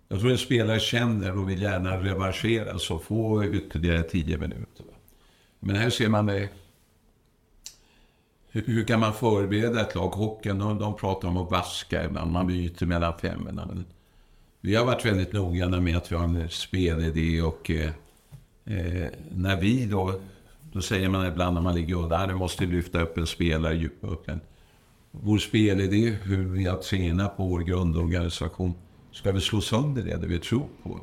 jag tror en spelare känner och vill gärna reversera så få ytterligare 10 minuter. Va? Men här ser man det. Hur kan man förbereda ett lag? Hocken, de pratar om att vaska ibland. Man byter mellan femmorna. Men vi har varit väldigt noggranna med att vi har en spelidé. Och när vi då säger man ibland när man ligger och där, du måste lyfta upp en spelare, djupa upp en. Vår spelidé, hur vi har tränat på vår grundorganisation. Ska vi slå sönder det vi tror på?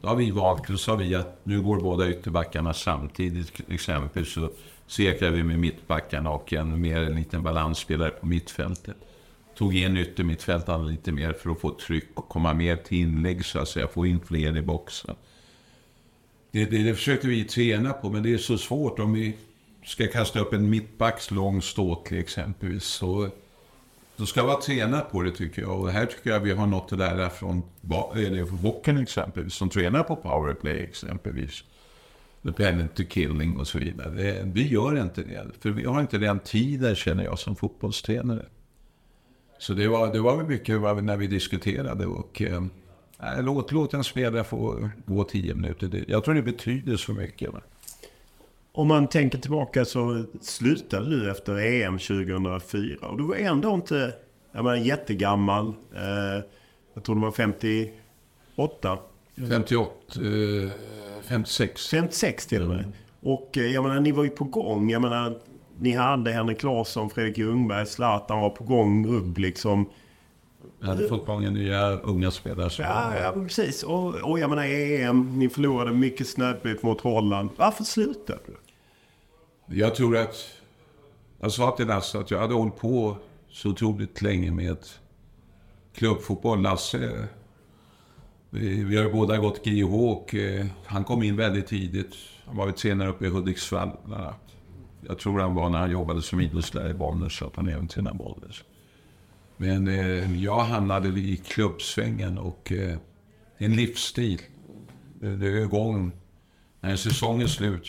Då har vi valt och sa vi att nu går båda ytterbackarna samtidigt till exempel, så säkrar vi med mittbackarna och en liten balansspelare på mittfältet. Tog in yttermittfältarna lite mer för att få tryck och komma mer till inlägg så att säga, få in fler i boxen. Det försöker vi träna på, men det är så svårt om vi ska kasta upp en mittbacks lång ståtlig exempelvis så... Då ska vara tränat på det tycker jag. Och här tycker jag vi har något att lära från Bocken exempelvis. Som tränar på powerplay exempelvis. The planet to killing och så vidare. Vi gör inte det. För vi har inte den tiden känner jag som fotbollstränare. Så det var väl mycket när vi diskuterade. Och låt en spelare få gå 10 minuter. Jag tror det betyder så mycket. Va? Om man tänker tillbaka så slutade du efter EM 2004. Och du var ändå inte jättegammal. Jag tror du var 58. 56. 56 till och med. Och ni var ju på gång. Ni hade Henrik Larsson, Fredrik Ungberg, Zlatan var på gång upp liksom. Jag hade fått många nya unga spelare. Ja, precis. Och jag menar EM, ni förlorade mycket snöpigt mot Holland. Varför slutade du? Jag tror att... Jag sa till Lasse att jag hade hållit på så otroligt länge med klubbfotboll. Lasse, vi har ju båda gått GH och han kom in väldigt tidigt. Han var väl senare uppe i Hudiksvall. Jag tror han var när han jobbade som idrottslärare i Bollnäs så att han även tränade Bollnäs. Men jag hamnade i klubbsvängen och en livsstil. Det är igång. När säsongen är slut,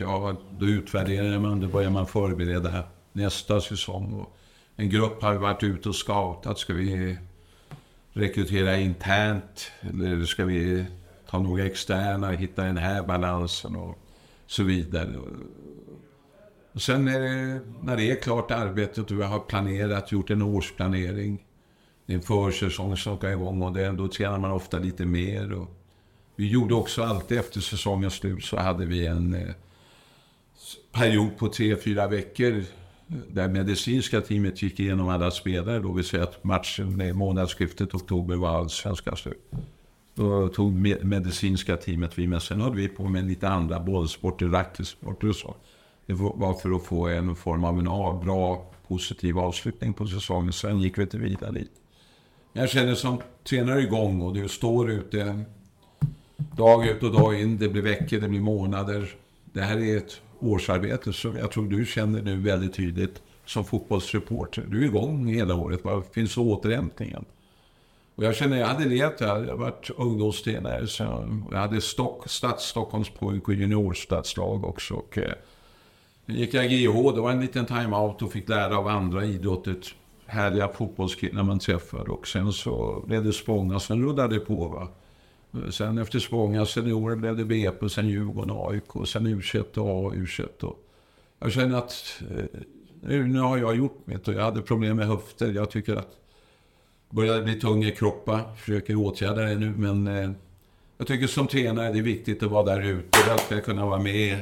då utvärderar man, då börjar man förbereda nästa säsong. Och en grupp har varit ute och scoutat. Ska vi rekrytera internt eller ska vi ta några externa och hitta den här balansen och så vidare. Och sen när det är klart arbetet och vi har planerat, gjort en årsplanering. Det är en försäsong som ska igång och då tjänar man ofta lite mer. Och vi gjorde också alltid efter säsongens slut så hade vi en period på 3-4 veckor där medicinska teamet gick igenom alla spelare. Då vi säger att matchen i månadsskiftet oktober var allsvenska slut. Då tog medicinska teamet vi med. Sen hade vi på med lite andra bollsporter, racketsporter och så. Det var för att få en form av en bra positiv avslutning på säsongen. Sen gick vi inte vidare dit. Jag känner som tränare igång och du står ute dag ut och dag in. Det blir veckor, det blir månader. Det här är ett årsarbete som jag tror du känner nu väldigt tydligt som fotbollsreporter. Du är igång hela året. Bara finns återhämtningen. Och jag känner, jag hade levt här. Jag har varit ungdomstränare. Jag hade Stockholms pojk och juniorstadslag också. Och gick jag GH, det var en liten timeout och fick lära av andra idrottet. Härliga fotbollskillar man träffade. Och sen så blev det Spånga, sen rullade det på va. Sen efter Spånga seniorer blev det BP, sen Djurgården och AIK, och sen U21 och U21. Och jag känner att nu har jag gjort mitt och jag hade problem med höfter. Jag tycker att började bli tung i kroppen, försöker åtgärda det nu. Men jag tycker som tränare det är viktigt att vara där ute. Att jag kunna vara med,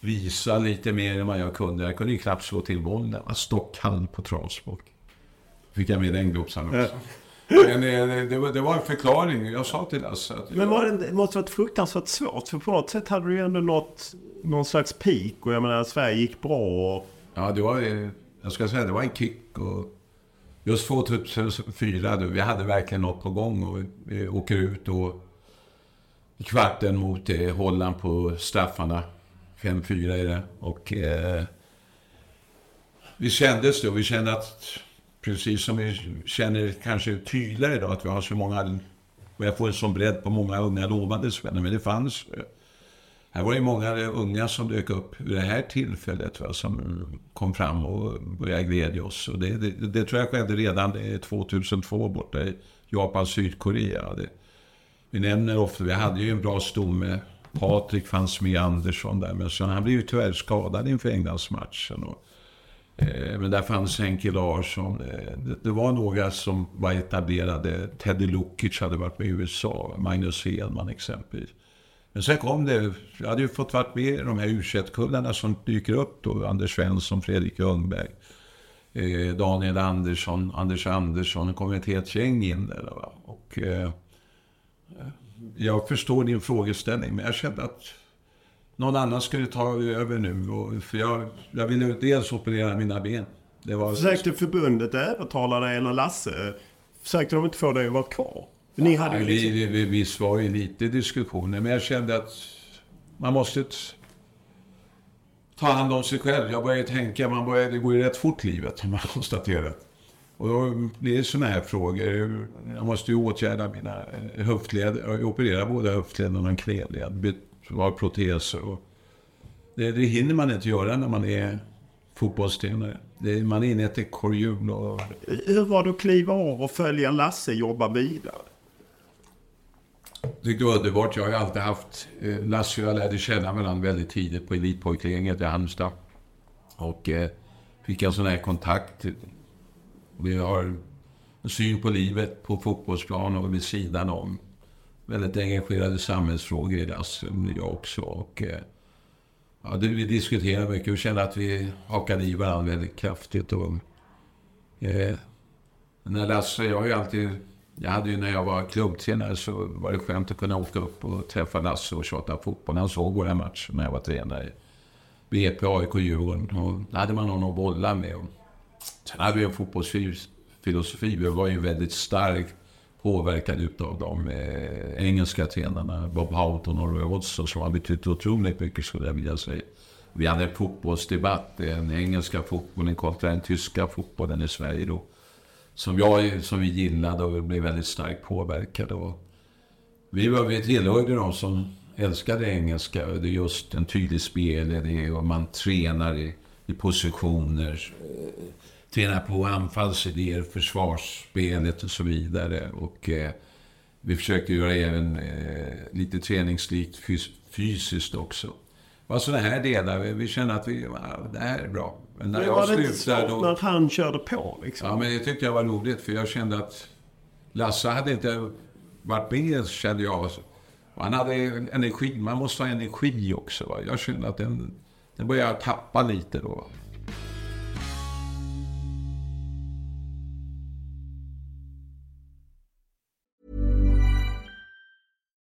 visa lite mer än vad jag kunde. Jag kunde ju knappt slå till bollen. Jag var stockhand på travsport. Fick jag med en gruppsan också. Men det var en förklaring. Jag sa till Lasse att... Men det måste ha varit fruktansvärt svårt. För på något sätt hade du ju ändå nått någon slags peak. Och jag menar, Sverige gick bra. Och... Ja, det var... Jag ska säga, det var en kick. Och just 2004, vi hade verkligen något på gång. Och vi åker ut och... I kvarten mot Holland på straffarna. 5-4 är det. Och vi kändes då. Vi kände att... Precis som vi känner kanske tydligare idag att vi har så många, och jag får en sån bredd på många unga lovande spelare, men det fanns. Här var det många unga som dök upp vid det här tillfället va, som kom fram och började glädja oss. Och det tror jag skedde redan 2002 borta i Japan, Sydkorea. Vi nämner ofta, vi hade ju en bra stomme. Patrik fanns med Andersson där, men sen han blev ju tyvärr skadad inför Englandsmatchen och men där fanns Henrik Larsson. Det var några som var etablerade. Teddy Lukic hade varit med i USA. Magnus Hedman exempelvis. Men sen kom det. Jag hade ju fått vara med de här U21-kullarna som dyker upp då. Anders Svensson, Fredrik Ungberg, Daniel Andersson, Anders Andersson. Det kom ett helt gäng in där. Va? Och, jag förstår din frågeställning. Men jag kände att någon annan skulle ta över nu. För jag ville dels operera mina ben. Försökte förbundet övertala dig eller Lasse? Försökte de inte få dig att vara kvar? Ni hade ju liksom... Vi var ju lite diskussioner. Men jag kände att man måste ta hand om sig själv. Jag började tänka, det går ju rätt fort livet som man konstaterat. Och då blir det sådana här frågor. Jag måste ju åtgärda mina höftleder. Jag opererar både höftlederna och knäled. Var proteser och det hinner man inte göra när man är fotbollstränare. Man är inne i ett korrhjul och... Hur var det att kliva av och följa Lasse jobba vidare? Jag tyckte det var underbart. Jag har alltid haft Lasse och jag lärde känna varandra väldigt tidigt på elitpojkläget i Halmstad och fick en sån här kontakt. Vi har en syn på livet på fotbollsplan och vid sidan om. Väldigt engagerade samhällsfrågor i Lasse, jag också. Och, ja, vi diskuterar mycket och känner att vi hakade i varandra väldigt kraftigt. Och, när Lasse, jag hade ju när jag var klubbtränare så var det skönt att kunna åka upp och träffa Lasse och tjata fotboll. Han såg våra matcher när jag var tränare i BP, AIK och Djurgården. Och då hade man någon att bolla med. Och, sen hade vi en fotbollsfilosofi. Vi var ju väldigt stark. Påverkad utav de engelska tränarna, Bob Houghton och Roy Hodgson som har betytt otroligt mycket skulle jag vilja säga. Vi hade en fotbollsdebatt, den engelska fotbollen kontra den tyska fotbollen i Sverige då. Som vi gillade och blev väldigt starkt påverkade. Och vi tillhörde de som älskade engelska. Det är just en tydlig spelidé och man tränar i positioner. Träna på anfallsidéer, försvarsspelet och så vidare. Och vi försökte göra även lite träningslikt fysiskt också. Det var sådana här delar. Vi kände att det här är bra. Men när jag slutade... Då, när han körde på liksom. Ja, men det tyckte jag var roligt. För jag kände att Lasse hade inte varit med, kände jag. Han hade energi. Man måste ha energi också. Va? Jag kände att den började tappa lite då.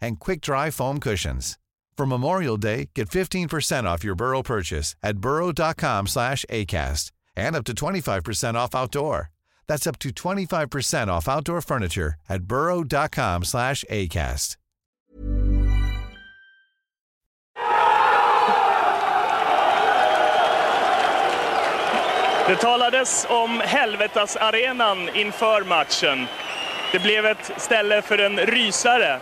and quick-dry foam cushions. For Memorial Day, get 15% off your Burrow purchase at burrow.com/acast and up to 25% off outdoor. That's up to 25% off outdoor furniture at burrow.com/acast. Det talades om helvetasarenan inför matchen. Det blev ett ställe för en rysare.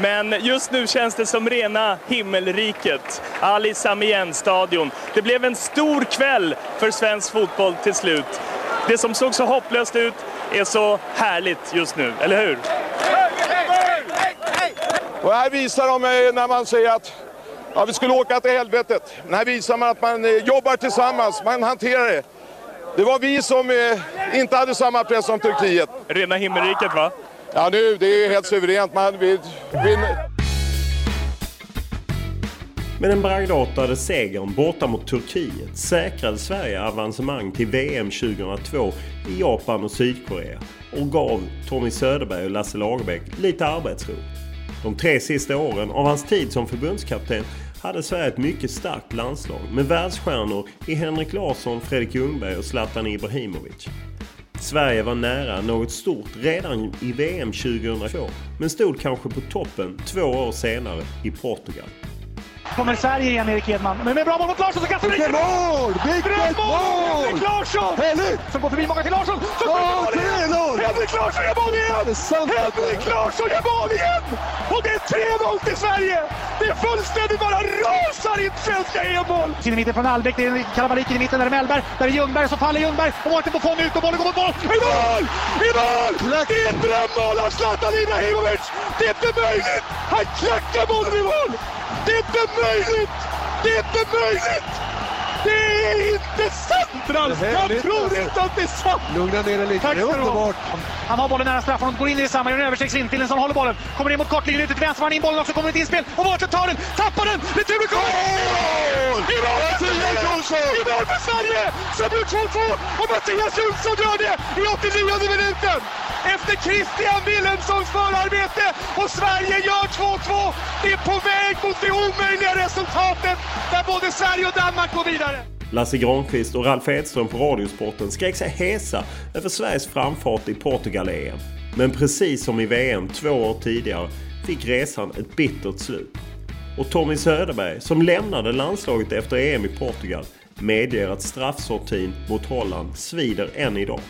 Men just nu känns det som rena himmelriket. Ali Sami Yen-stadion. Det blev en stor kväll för svensk fotboll till slut. Det som såg så hopplöst ut är så härligt just nu, eller hur? Och här visar de när man säger att ja, vi skulle åka till helvetet. Men här visar man att man jobbar tillsammans, man hanterar det. Det var vi som inte hade samma press som Turkiet. Rena himmelriket, va? Ja, nu, det är helt suveränt. Man vinner. Med den bragdartade segern borta mot Turkiet säkrade Sverige avancemang till VM 2002 i Japan och Sydkorea och gav Tommy Söderberg och Lasse Lagerbäck lite arbetsro. De 3 sista åren av hans tid som förbundskapten hade Sverige ett mycket starkt landslag med världsstjärnor i Henrik Larsson, Fredrik Ungberg och Zlatan Ibrahimovic. Sverige var nära något stort redan i VM 2002, men stod kanske på toppen 2 år senare i Portugal. Kommer Sverige igen, Erik Edman. Men med bra boll mot Larsson så kastar Vilket mål! Vilket mål! Henrik Larsson! Henrik! Som går förbi många till Larsson! Som går till Henrik Larsson gör mål igen! Henrik Larsson gör mål igen! Och det är 3-0 till Sverige! Det är fullständigt bara rasar i svenska EM-mål! Till i mitten från Albeck, det är kalabaliken i mitten, där är Mellberg. Där är Ljungberg, som faller Ljungberg. Och Martin på fång ut och bollen går mot boll! I mål! I mål! Det är ett drömmål av Zlatan Ibrahimovic! Det är inte möjligt! Han klackar bollen i mål! Det är inte möjligt! Det är inte möjligt! Det är inte sant, Ralf! Jag tror inte att det är sant! Lugna ner dig lite, det är underbart. Han har bollen nära straffen och går in i samma. Gör en översiktsvinn till en som håller bollen. Kommer in mot kortlinjen ut till vänster, han in bollen och så kommer det ett inspel. Och Mårten tar den, tappar den! Det tur kommer! Mål! I mål för Sverige! Som blir 2-2! Och Mattias Jonsson gör det i 89 minuten! Efter Christian Wilhelmssons förarbete och Sverige gör 2-2. Det är på väg mot det omöjliga resultatet där både Sverige och Danmark går vidare. Lasse Granqvist och Ralf Edström på Radiosporten skrek sig hesa över Sveriges framfart i Portugal-EM. Men precis som i VM 2 år tidigare fick resan ett bittert slut. Och Tommy Söderberg, som lämnade landslaget efter EM i Portugal, medger att straffsortin mot Holland svider än idag.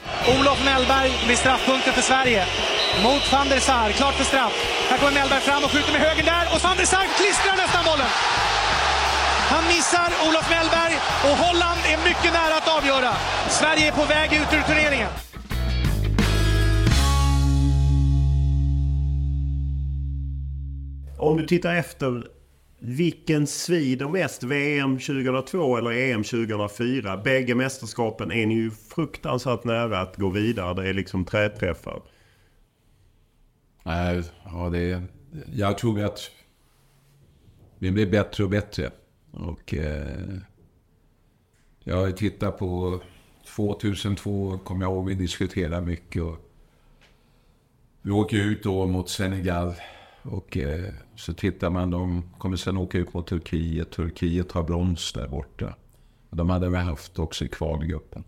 Olof Mellberg blir straffpunkten för Sverige. Mot van der Sar, klart för straff. Här kommer Mellberg fram och skjuter med höger där. Och van der Sar klistrar nästan bollen. Han missar Olof Mellberg och Holland är mycket nära att avgöra. Sverige är på väg ut ur turneringen. Om du tittar efter, vilken svider mest, VM 2002 eller EM 2004? Bägge mästerskapen är ni ju fruktansvärt nära att gå vidare. Det är liksom träträffar. Nej, ja, jag tror att vi blir bättre och bättre. Och jag har tittat på 2002, kommer jag ihåg, vi diskuterar mycket. Och vi åker ut då mot Senegal. Och så tittar man, de kommer sen åka ut mot Turkiet. Turkiet har brons där borta. De hade väl haft också i kvalgruppen.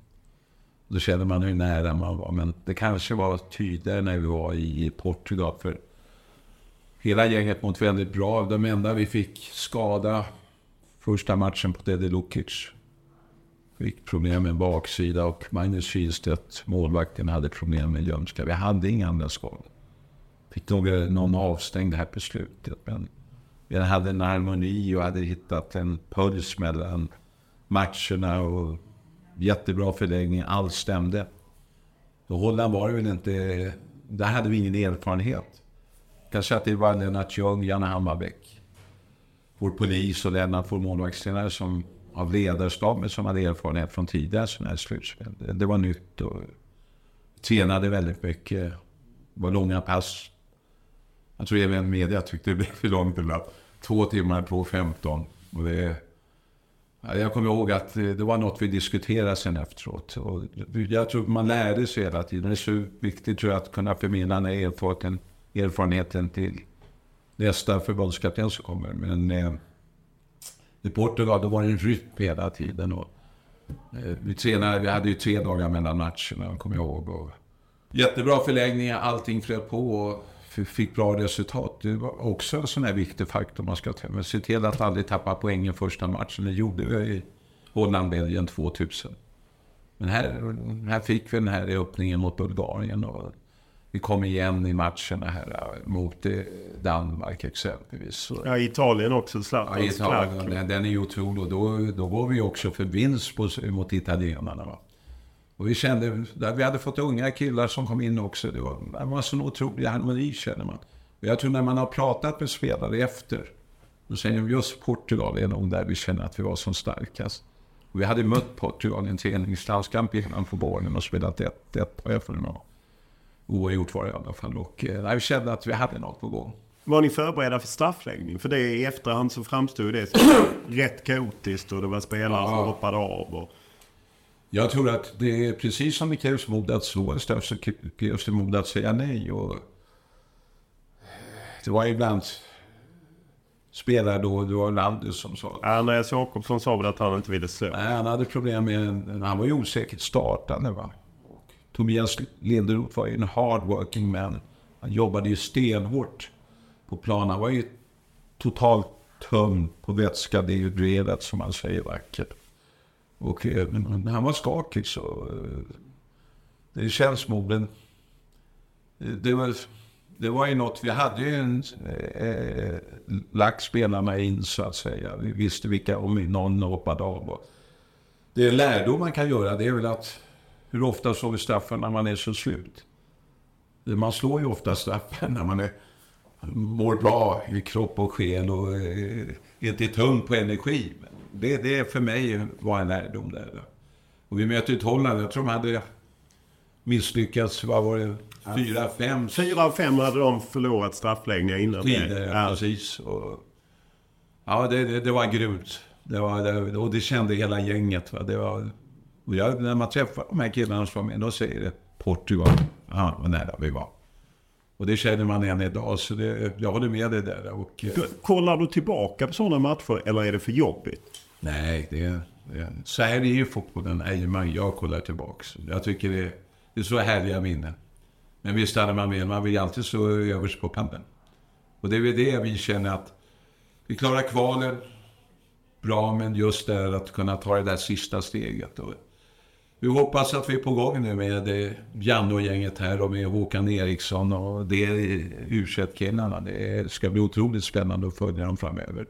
Då känner man hur nära man var. Men det kanske var tydligare när vi var i Portugal. För Hela gänget mot väldigt bra. De enda vi fick skada första matchen på Teddy Lukic. Fick problem med baksida och Magnus Hedman, målvakten, hade problem med ljumska. Vi hade inga andra skador. Fick någon avstängd här på slutet. Men vi hade en harmoni och hade hittat en puls mellan matcherna och jättebra förläggning. Allt stämde. Och Holland var det väl inte... Där hade vi ingen erfarenhet. Kanske att det var Lennart Ljung, Janne Hammarbäck. Vår polis och Lennart, vår målvaktstränare som av ledarskap som hade erfarenhet från tidigare sådana här slutspel. Det var nytt och tränade väldigt mycket. Det var långa pass. Jag tror även media tyckte det blev för långt ibland. 2 timmar på 15. Och det, jag kommer ihåg att det var något vi diskuterade sen efteråt. Och jag tror man lärde sig hela tiden. Det är så viktigt, tror jag, att kunna förmedla den här erfarenheten till nästa förbundskapten som kommer. Men i Portugal då var det en rytm hela tiden. Och, vi hade ju 3 dagar mellan matcherna, kommer jag ihåg. Och jättebra förlängningar, allting flöt på och fick bra resultat. Det var också en sån här viktig faktor man ska ta med. Se till att aldrig tappa poängen första matchen. Det gjorde vi i Holland-Belgien 2000. Men här fick vi den här öppningen mot Bulgarien och vi kom igen i matcherna här mot Danmark exempelvis. Ja, Italien också. Ja, Italien. Den är ju otrolig. Och då var vi också för vinst mot italienarna, va? Och vi kände, vi hade fått unga killar som kom in också. Det var så otrolig harmoni, känner man. Och jag tror när man har pratat med spelare efter, då säger de just Portugal är nog där vi känner att vi var som starkast. Och vi hade mött Portugal i en träningslandskamp innan på barnen och spelat 1-1 på FN. Oavgjort var det i alla fall. Och vi kände att vi hade något på gång. Var ni förberedda för straffläggning? För det i efterhand så framstod det som rätt kaotiskt och det var spelare som hoppade av och... Jag tror att det är precis som det krävs mod att slå, så krävs det mod att säga nej. Och det var ibland spelare då, det var Landers som sa... Anders Jakobsson sa väl att han inte ville slå. Nej, han hade problem med... Han var ju osäkert startande, va? Tobias Linderoth var ju en hardworking man. Han jobbade ju stenhårt på planen. Han var ju totalt tömd på vätska, det är ju drevet som man säger vackert. Och men han var skakig, så det känns moden. Det var ju något, vi hade ju en lagt spelarna in så att säga. Vi visste vilka, om någon hoppade av. Det lärdom man kan göra, det är väl att hur ofta slår vi straffen när man är så slut. Man slår ju ofta straffen när man mår bra i kropp och själ och inte är tung på energi. Det för mig var en lärdom där. Och vi mötte ett Holland, jag tror de hade misslyckats, vad var det? 4-5. 4-5 hade de förlorat straffläggningar innan. Precis. Och, ja, det var grymt. Och det kände hela gänget. Va? Det var, och när man träffar de här killarna som var med, då säger det Portugal. Ja, vad nära vi var. Och det känner man än idag, så det, jag håller med det där. Och, kollar du tillbaka på sådana matcher, eller är det för jobbigt? Nej, så här är ju fotbollen. Nej, jag kollar tillbaka. Jag tycker det är så härliga minnen. Men visst hade man med, man vill alltid så överst på pannan. Och det är väl det vi känner, att vi klarar kvalen bra, men just där att kunna ta det där sista steget. Och vi hoppas att vi är på gång nu med Janno-gänget här och med Håkan Ericson och det U21-killarna. Det ska bli otroligt spännande att följa dem framöver.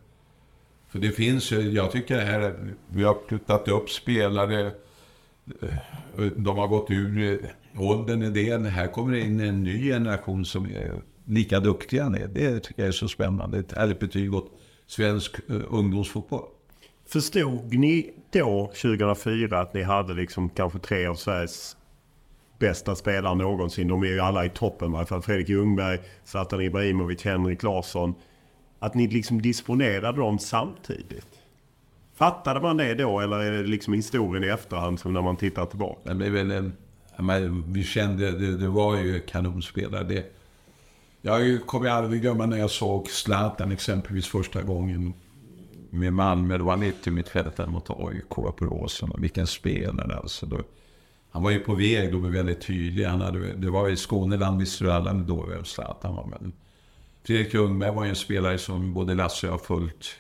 För det finns, jag tycker här, vi har pluttat upp spelare, de har gått ur åldern i det. Här kommer det in en ny generation som är lika duktiga. Det tycker jag är så spännande. Ett ärligt betyg åt svensk ungdomsfotboll. Förstod ni då 2004 att ni hade liksom kanske 3 av Sveriges bästa spelare någonsin? De är ju alla i toppen, i alla fall Fredrik Ungberg, Zlatan Ibrahimovic, Henrik Larsson. Att ni liksom disponerade dem samtidigt. Fattade man det då, eller är det liksom historien i efterhand som när man tittar tillbaka? Vi kände det var ju kanonspelare. Jag kommer aldrig glömma när jag såg Zlatan exempelvis första gången. Med Malmö, då var han inte i mitt fältet mot AIK på Råsen. Vilken spelare alltså. Då, han var ju på väg, då var väldigt tydlig. Det var i Skåneland, Visserland då, Zlatan var med. Fredrik Ungberg var en spelare som både Lasse och jag har följt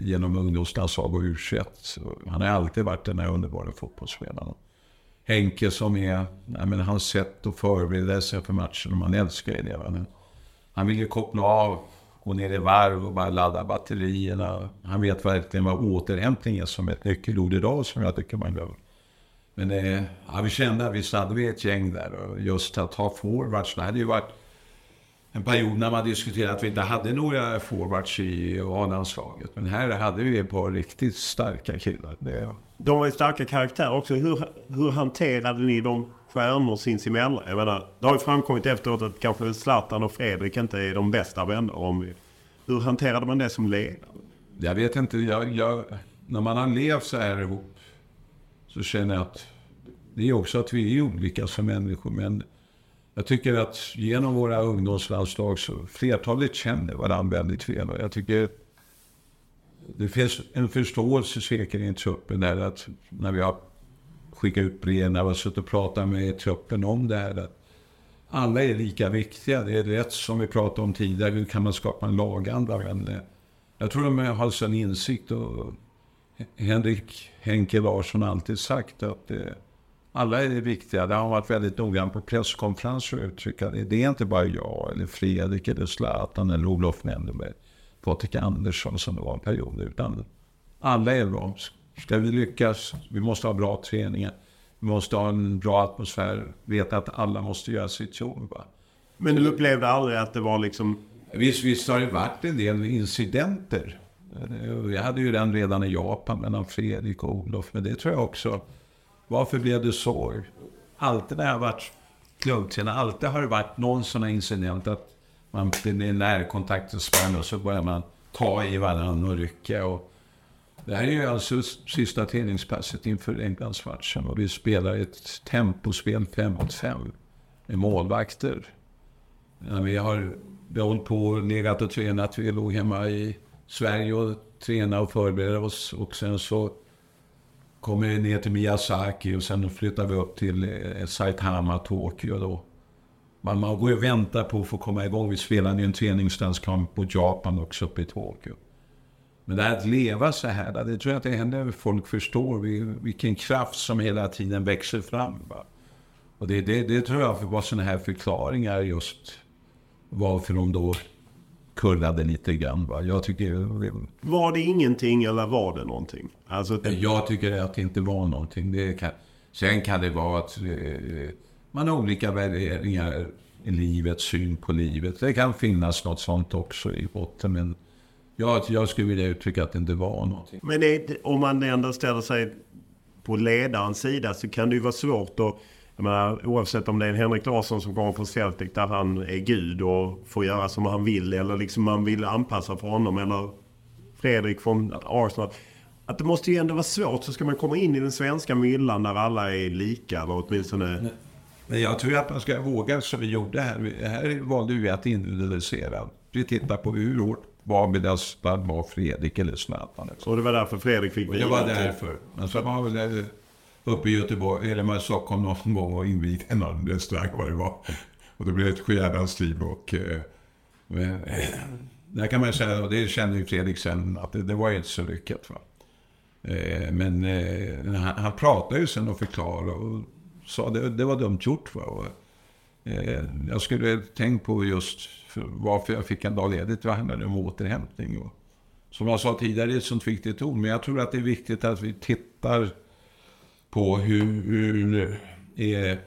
genom ungdomslandslag och U21. Han har alltid varit den här underbara fotbollsspelaren. Henke som är, hans sätt att förbereda sig för matchen, och man älskar det. Han vill ju koppla av, gå ner i varv och bara ladda batterierna. Han vet verkligen vad återhämtning är som ett nyckelord idag som jag tycker man behöver. Men vi kände att vi hade ett gäng där, och just att ha forwards, det hade ju varit en period när man diskuterade att vi inte hade några forwards i A-landslaget. Men här hade vi ett par riktigt starka killar. De var ju starka karaktärer också. Hur hanterade ni de stjärnor sinsemellan? Jag menar, det har ju framkommit efteråt att kanske Zlatan och Fredrik inte är de bästa vänner. Hur hanterade man det som ledare? Jag vet inte. När man har levt så här ihop så känner jag att det är också att vi är olika som människor, men jag tycker att genom våra ungdomslandslag så flertalet känner varandra väldigt väl. Jag tycker det finns en förståelse säkert i truppen där, att när vi har skickat ut brev, när vi har suttit och pratat med truppen om det här, att alla är lika viktiga. Det är rätt som vi pratade om tidigare, hur kan man skapa en laganda? Jag tror de har alltså en insikt, och Henke Larsson har alltid sagt att alla är viktiga. Det har varit väldigt noggrann på presskonferenser att uttrycka det. Det är inte bara jag eller Fredrik eller Zlatan eller Olof Mellberg, Patrik Andersson som det var en period, utan alla är bra. Ska vi lyckas, vi måste ha bra träningar, vi måste ha en bra atmosfär, veta att alla måste göra sitt jobb. Va? Men du upplevde aldrig att det var liksom... Visst har det varit en del incidenter. Jag hade ju den redan i Japan mellan Fredrik och Olof, men det tror jag också. Varför blev det sorg? Alltid när jag har varit klubbtränare, alltid har det varit någon sån här incident att man blir närkontakt och spänner, och så börjar man ta i varandra och rycka. Och det här är ju alltså sista träningspasset inför Englandsmatchen, och vi spelar ett tempospel 5-5 med målvakter. Vi har hållit på och legat och tränat. Vi låg hemma i Sverige och tränade och förberedde oss, och sen så kommer vi ner till Miyazaki, och sen flyttar vi upp till Saitama, Tokyo då. Man går ju och väntar på att få komma igång. Vi spelade ju en träningslandskamp på Japan också, uppe i Tokyo. Men det här att leva så här, det tror jag att det händer. Folk förstår vilken kraft som hela tiden växer fram. Va? Och det tror jag var sådana här förklaringar just varför de då kurrade lite grann. Va? Jag tycker... Var det ingenting eller var det någonting? Alltså, jag tycker att det inte var någonting. Sen kan det vara att... Man har olika värderingar i livet, syn på livet. Det kan finnas något sånt också i botten, men jag skulle vilja uttrycka att det inte var någonting. Men om man ändå ställer sig på ledarens sida så kan det ju vara svårt att, oavsett om det är en Henrik Larsson som kommer från Celtic där han är gud och får göra som han vill, eller liksom man vill anpassa för honom, eller Fredrik från Arsenal. Att det måste ju ändå vara svårt, så ska man komma in i den svenska myllan där alla är lika, eller åtminstone... Nej. Men jag tror att man ska våga, som vi gjorde här. Här valde vi att individualisera. Vi tittar på hur hårt var belastad var Fredrik eller Zlatan. Och det var därför Fredrik fick bli. Det var därför. Men så var väl uppe i Göteborg, eller man i Stockholm någon gång och invigt en av den strax vad det var. Och det blev ett skärans liv. Och där kan man säga, och det kände ju Fredrik sen, att det var inte så lyckat. Va? Men han pratade ju sen och förklarade, och så det var dumt gjort. Va? Och, jag skulle tänka på just varför jag fick en dag ledigt. Vad handlade om återhämtning? Och, som jag sa tidigare, det är ett sånt viktigt ord. Men jag tror att det är viktigt att vi tittar på hur är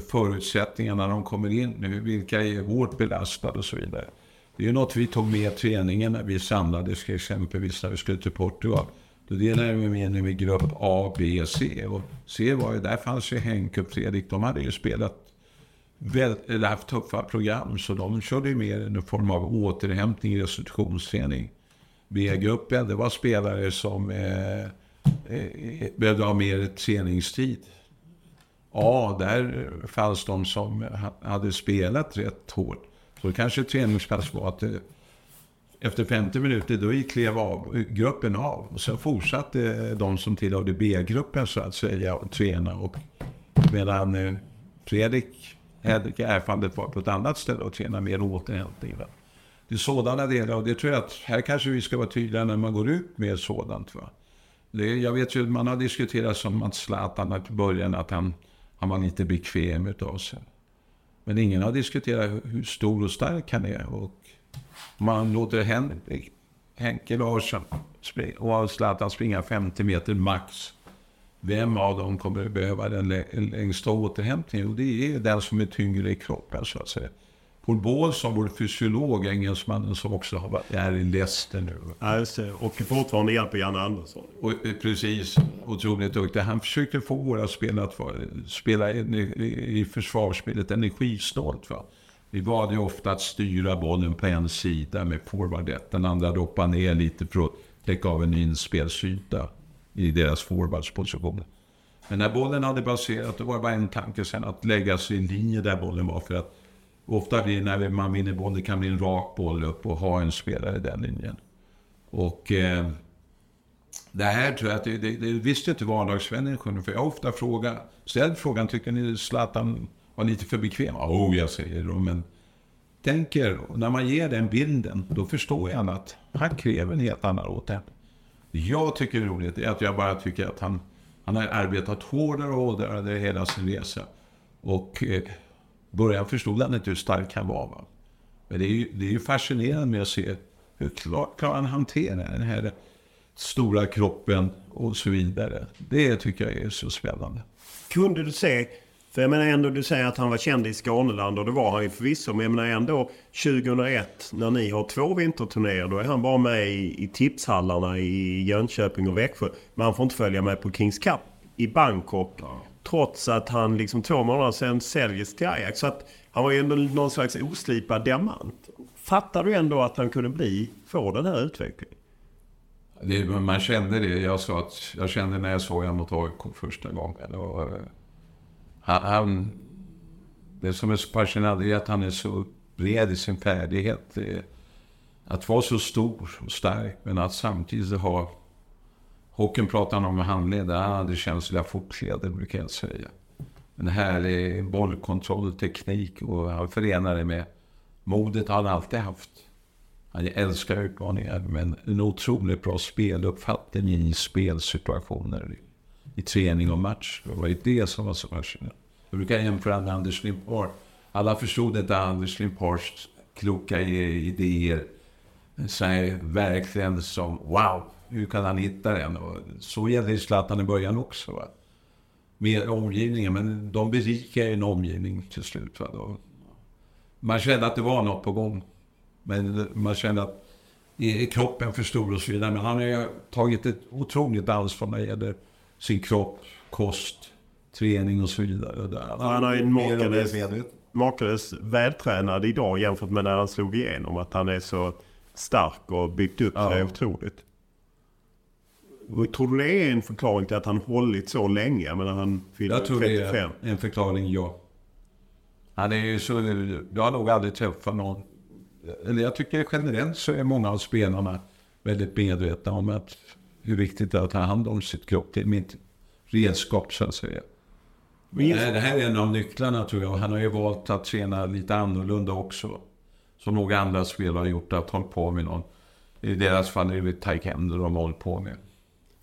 förutsättningarna när de kommer in nu. Vilka är hårt belastade och så vidare. Det är ju något vi tog med träningen när vi samlades, exempelvis när vi skulle till Portugal. Då delade vi med en grupp A, B, C. Och C var ju, där fanns ju Henke och Fredrik. De hade ju spelat haft tuffa program, så de körde ju mer en form av återhämtning, restitutionsträning. B-gruppen, det var spelare som behövde ha mer träningstid. A, där fanns de som hade spelat rätt hårt. Så kanske träningspass var att... Efter 50 minuter då klev gruppen av, och sen fortsatte de som tillhörde B-gruppen så att säga och träna. Och medan Fredrik Henrik är erfarenhet på ett annat ställe och tjänar mer återhämtning. Det är sådana delar, och det tror jag att här kanske vi ska vara tydliga när man går ut med sådant. Va? Jag vet ju att man har diskuterat som att Zlatan i början att han var lite bekväm utav sig. Men ingen har diskuterat hur stor och stark han är, och man låter Henke Larsson och Zlatan springa 50 meter max. Vem av dem kommer behöva den längsta återhämtningen? Och det är den som är tyngre i kroppen, så att säga. Paul Bålsson, vår fysiolog, engelsmannen som också har varit här i Leicester nu. Alltså, och fortfarande hjälper Janne Andersson. Och, precis, otroligt duktig. Han försökte få våra spelare att spela i försvarsspelet energisnålt. Va? Vi valde ju ofta att styra bollen på en sida med forwardet. Den andra droppade ner lite för att täcka av en inspelsyta i deras forwardsposition. Men när bollen hade passerat, då var det bara en tanke sen att lägga sig i linje där bollen var, för att ofta blir när man vinner boll, det kan bli en rak boll upp och ha en spelare i den linjen. Och det här tror jag att det visste inte vardagsvänner, för jag ofta ställer frågan, tycker ni Zlatan var lite för bekväm? Jag säger det, men tänker, när man ger den bilden, då förstår jag att han kräver en helt annan återhämtning. Jag tycker det är roligt är att jag bara tycker att han har arbetat hårdare hela sin resa, och början förstod han inte hur stark han var. Va? Men det är ju fascinerande med att se hur klart kan han hantera den här stora kroppen och så vidare. Det tycker jag är så spännande. Kunde du se, för jag menar ändå, du säger att han var känd i Skåneland, och det var han ju förvisso, men jag menar ändå 2001 när ni har 2 vinterturnéer, då är han bara med i tipshallarna i Jönköping och Växjö, men han får inte följa med på Kings Cup i Bangkok. Ja. Trots att han liksom 2 månader sedan säljs till Ajax. Så att han var ju ändå någon slags oslipad diamant. Fattar du ändå att han kunde få den här utvecklingen? Man kände det. Jag sa att jag kände när jag såg honom mot AIK första gången. Och det som är så passionerande är att han är så bred i sin färdighet. Att vara så stor och stark, men att samtidigt ha... Håkan pratade om handleder, han hade känsliga fotleder brukar jag säga. Men här är bollkontroll, teknik, och han förenade med modet han alltid haft. Han älskar utmaningar, men en otroligt bra speluppfattning i spelsituationer, i träning och match. Det var ju det som var så fascinerande. Jag brukar jämföra med Anders Limpar. Alla förstod inte Anders Limpars kloka idéer. Så här, verkligen som wow! Hur kan han hitta den? Och så gällde Zlatan i början också. Va? Med omgivningen, men de berikar en omgivning till slut. Va? Man kände att det var något på gång. Men man kände att kroppen förstod och så vidare. Men han har tagit ett otroligt ansvar när det gäller sin kropp, kost, träning och så vidare. Han har ju en makalös vältränad idag jämfört med när han slog igenom. Att han är så stark och byggt upp sig otroligt. Jag tror du det är en förklaring till att han hållit så länge? Men han jag tror 35. Det är en förklaring, ja. Han är ju så... Jag har nog aldrig träffat någon... Eller jag tycker generellt så är många av spelarna väldigt medvetna om att hur viktigt det är att ta hand om sitt kropp. Det är mitt redskap, så att säga. Det här är en av nycklarna, tror jag. Han har ju valt att träna lite annorlunda också. Som några andra spelare har gjort, att hålla på med någon. I deras fall är det taekwondo de håller på med.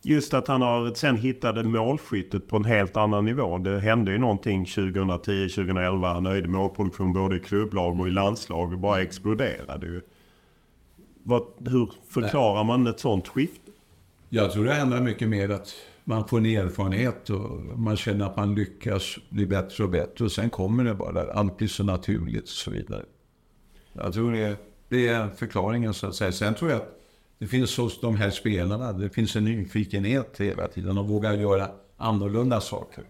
Just att han har sen hittade målskyttet på en helt annan nivå. Det hände ju någonting 2010-2011. Han höjde målproduktion både i klubblag och i landslag och bara exploderade ju. Hur förklarar man ett sånt skift? Jag tror det händer mycket mer att man får en erfarenhet och man känner att man lyckas bli bättre och bättre. Och sen kommer det bara, allt blir så naturligt och så vidare. Jag tror det är förklaringen, så att säga. Sen tror jag att det finns hos de här spelarna, det finns en nyfikenhet hela tiden och vågar göra annorlunda saker.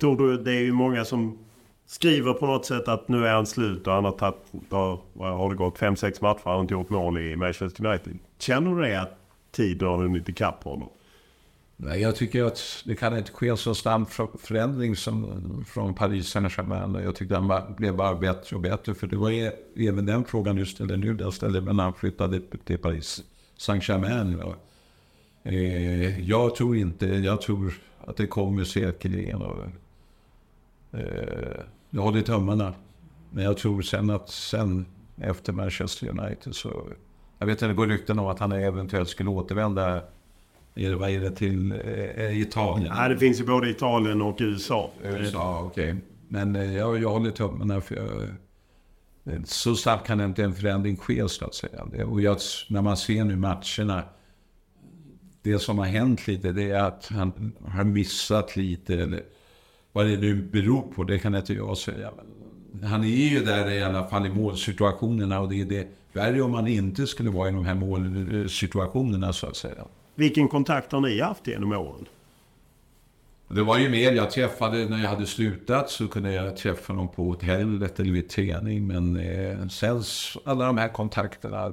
Tror du, det är ju många som skriver på något sätt att nu är han slut och han har har det gått 5-6 matcher och inte gjort mål i Manchester United. Känner du det att tiden har hunnit ikapp honom? Nej, jag tycker att det kan inte ske en så stark förändring som från Paris Saint-Germain. Jag tyckte att han blev bara bättre och bättre. För det var även den frågan du ställde nu. Jag ställde när han flyttade till Paris Saint-Germain. Jag tror att det kommer säkert igen. Jag håller tömmarna. Men jag tror sen efter Manchester United så... Jag vet inte, det går rykten om att han eventuellt skulle återvända till Italien. Nej, det finns ju både Italien och USA, okej. Okay. Men jag håller tömmarna för... Så snabbt kan inte en förändring ske, så att säga. Och när man ser nu matcherna, det som har hänt lite, det är att han har missat lite. Eller vad det nu beror på, det kan inte jag säga. Men han är ju där i alla fall i målsituationerna, och det är det värre om han inte skulle vara i de här målsituationerna, så att säga. Vilken kontakt har ni haft genom åren? Det var ju mer, jag träffade när jag hade slutat, så kunde jag träffa någon på hotellet eller vid träning, men sen alla de här kontakterna